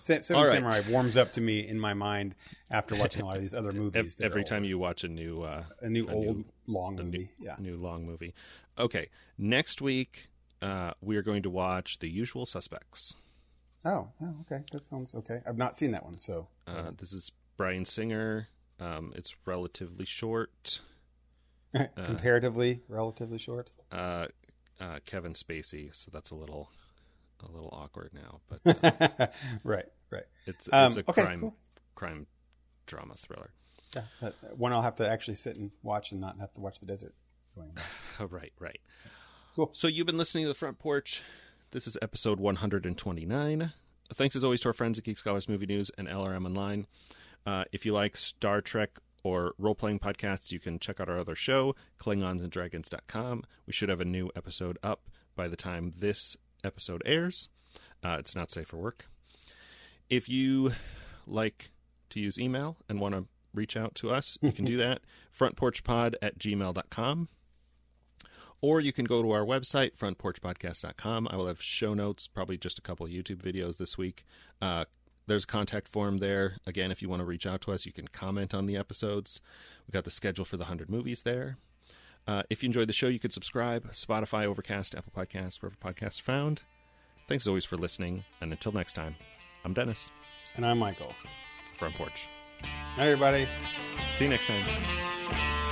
Seven Samurai warms up to me in my mind after watching a lot of these other movies. Every time you watch a new long movie. Okay, next week we are going to watch The Usual Suspects. Oh, okay, that sounds okay. I've not seen that one, so this is Bryan Singer. It's relatively short. Relatively short. Kevin Spacey, so that's a little awkward now. But right. It's a crime drama thriller. Yeah, one I'll have to actually sit and watch and not have to watch the desert. Right. Cool. So you've been listening to The Front Porch. This is episode 129. Thanks as always to our friends at Geek Scholars Movie News and LRM Online. If you like Star Trek or role-playing podcasts, you can check out our other show, KlingonsandDragons.com. We should have a new episode up by the time this episode airs. It's not safe for work. If you like to use email and want to reach out to us, you can do that, frontporchpod@gmail.com. Or you can go to our website, frontporchpodcast.com. I will have show notes, probably just a couple of YouTube videos this week. There's a contact form there. Again, if you want to reach out to us, you can comment on the episodes. We've got the schedule for the 100 movies there. If you enjoyed the show, you could subscribe. Spotify, Overcast, Apple Podcasts, wherever podcasts are found. Thanks as always for listening. And until next time, I'm Dennis. And I'm Michael. Front Porch. Hi, everybody. See you next time.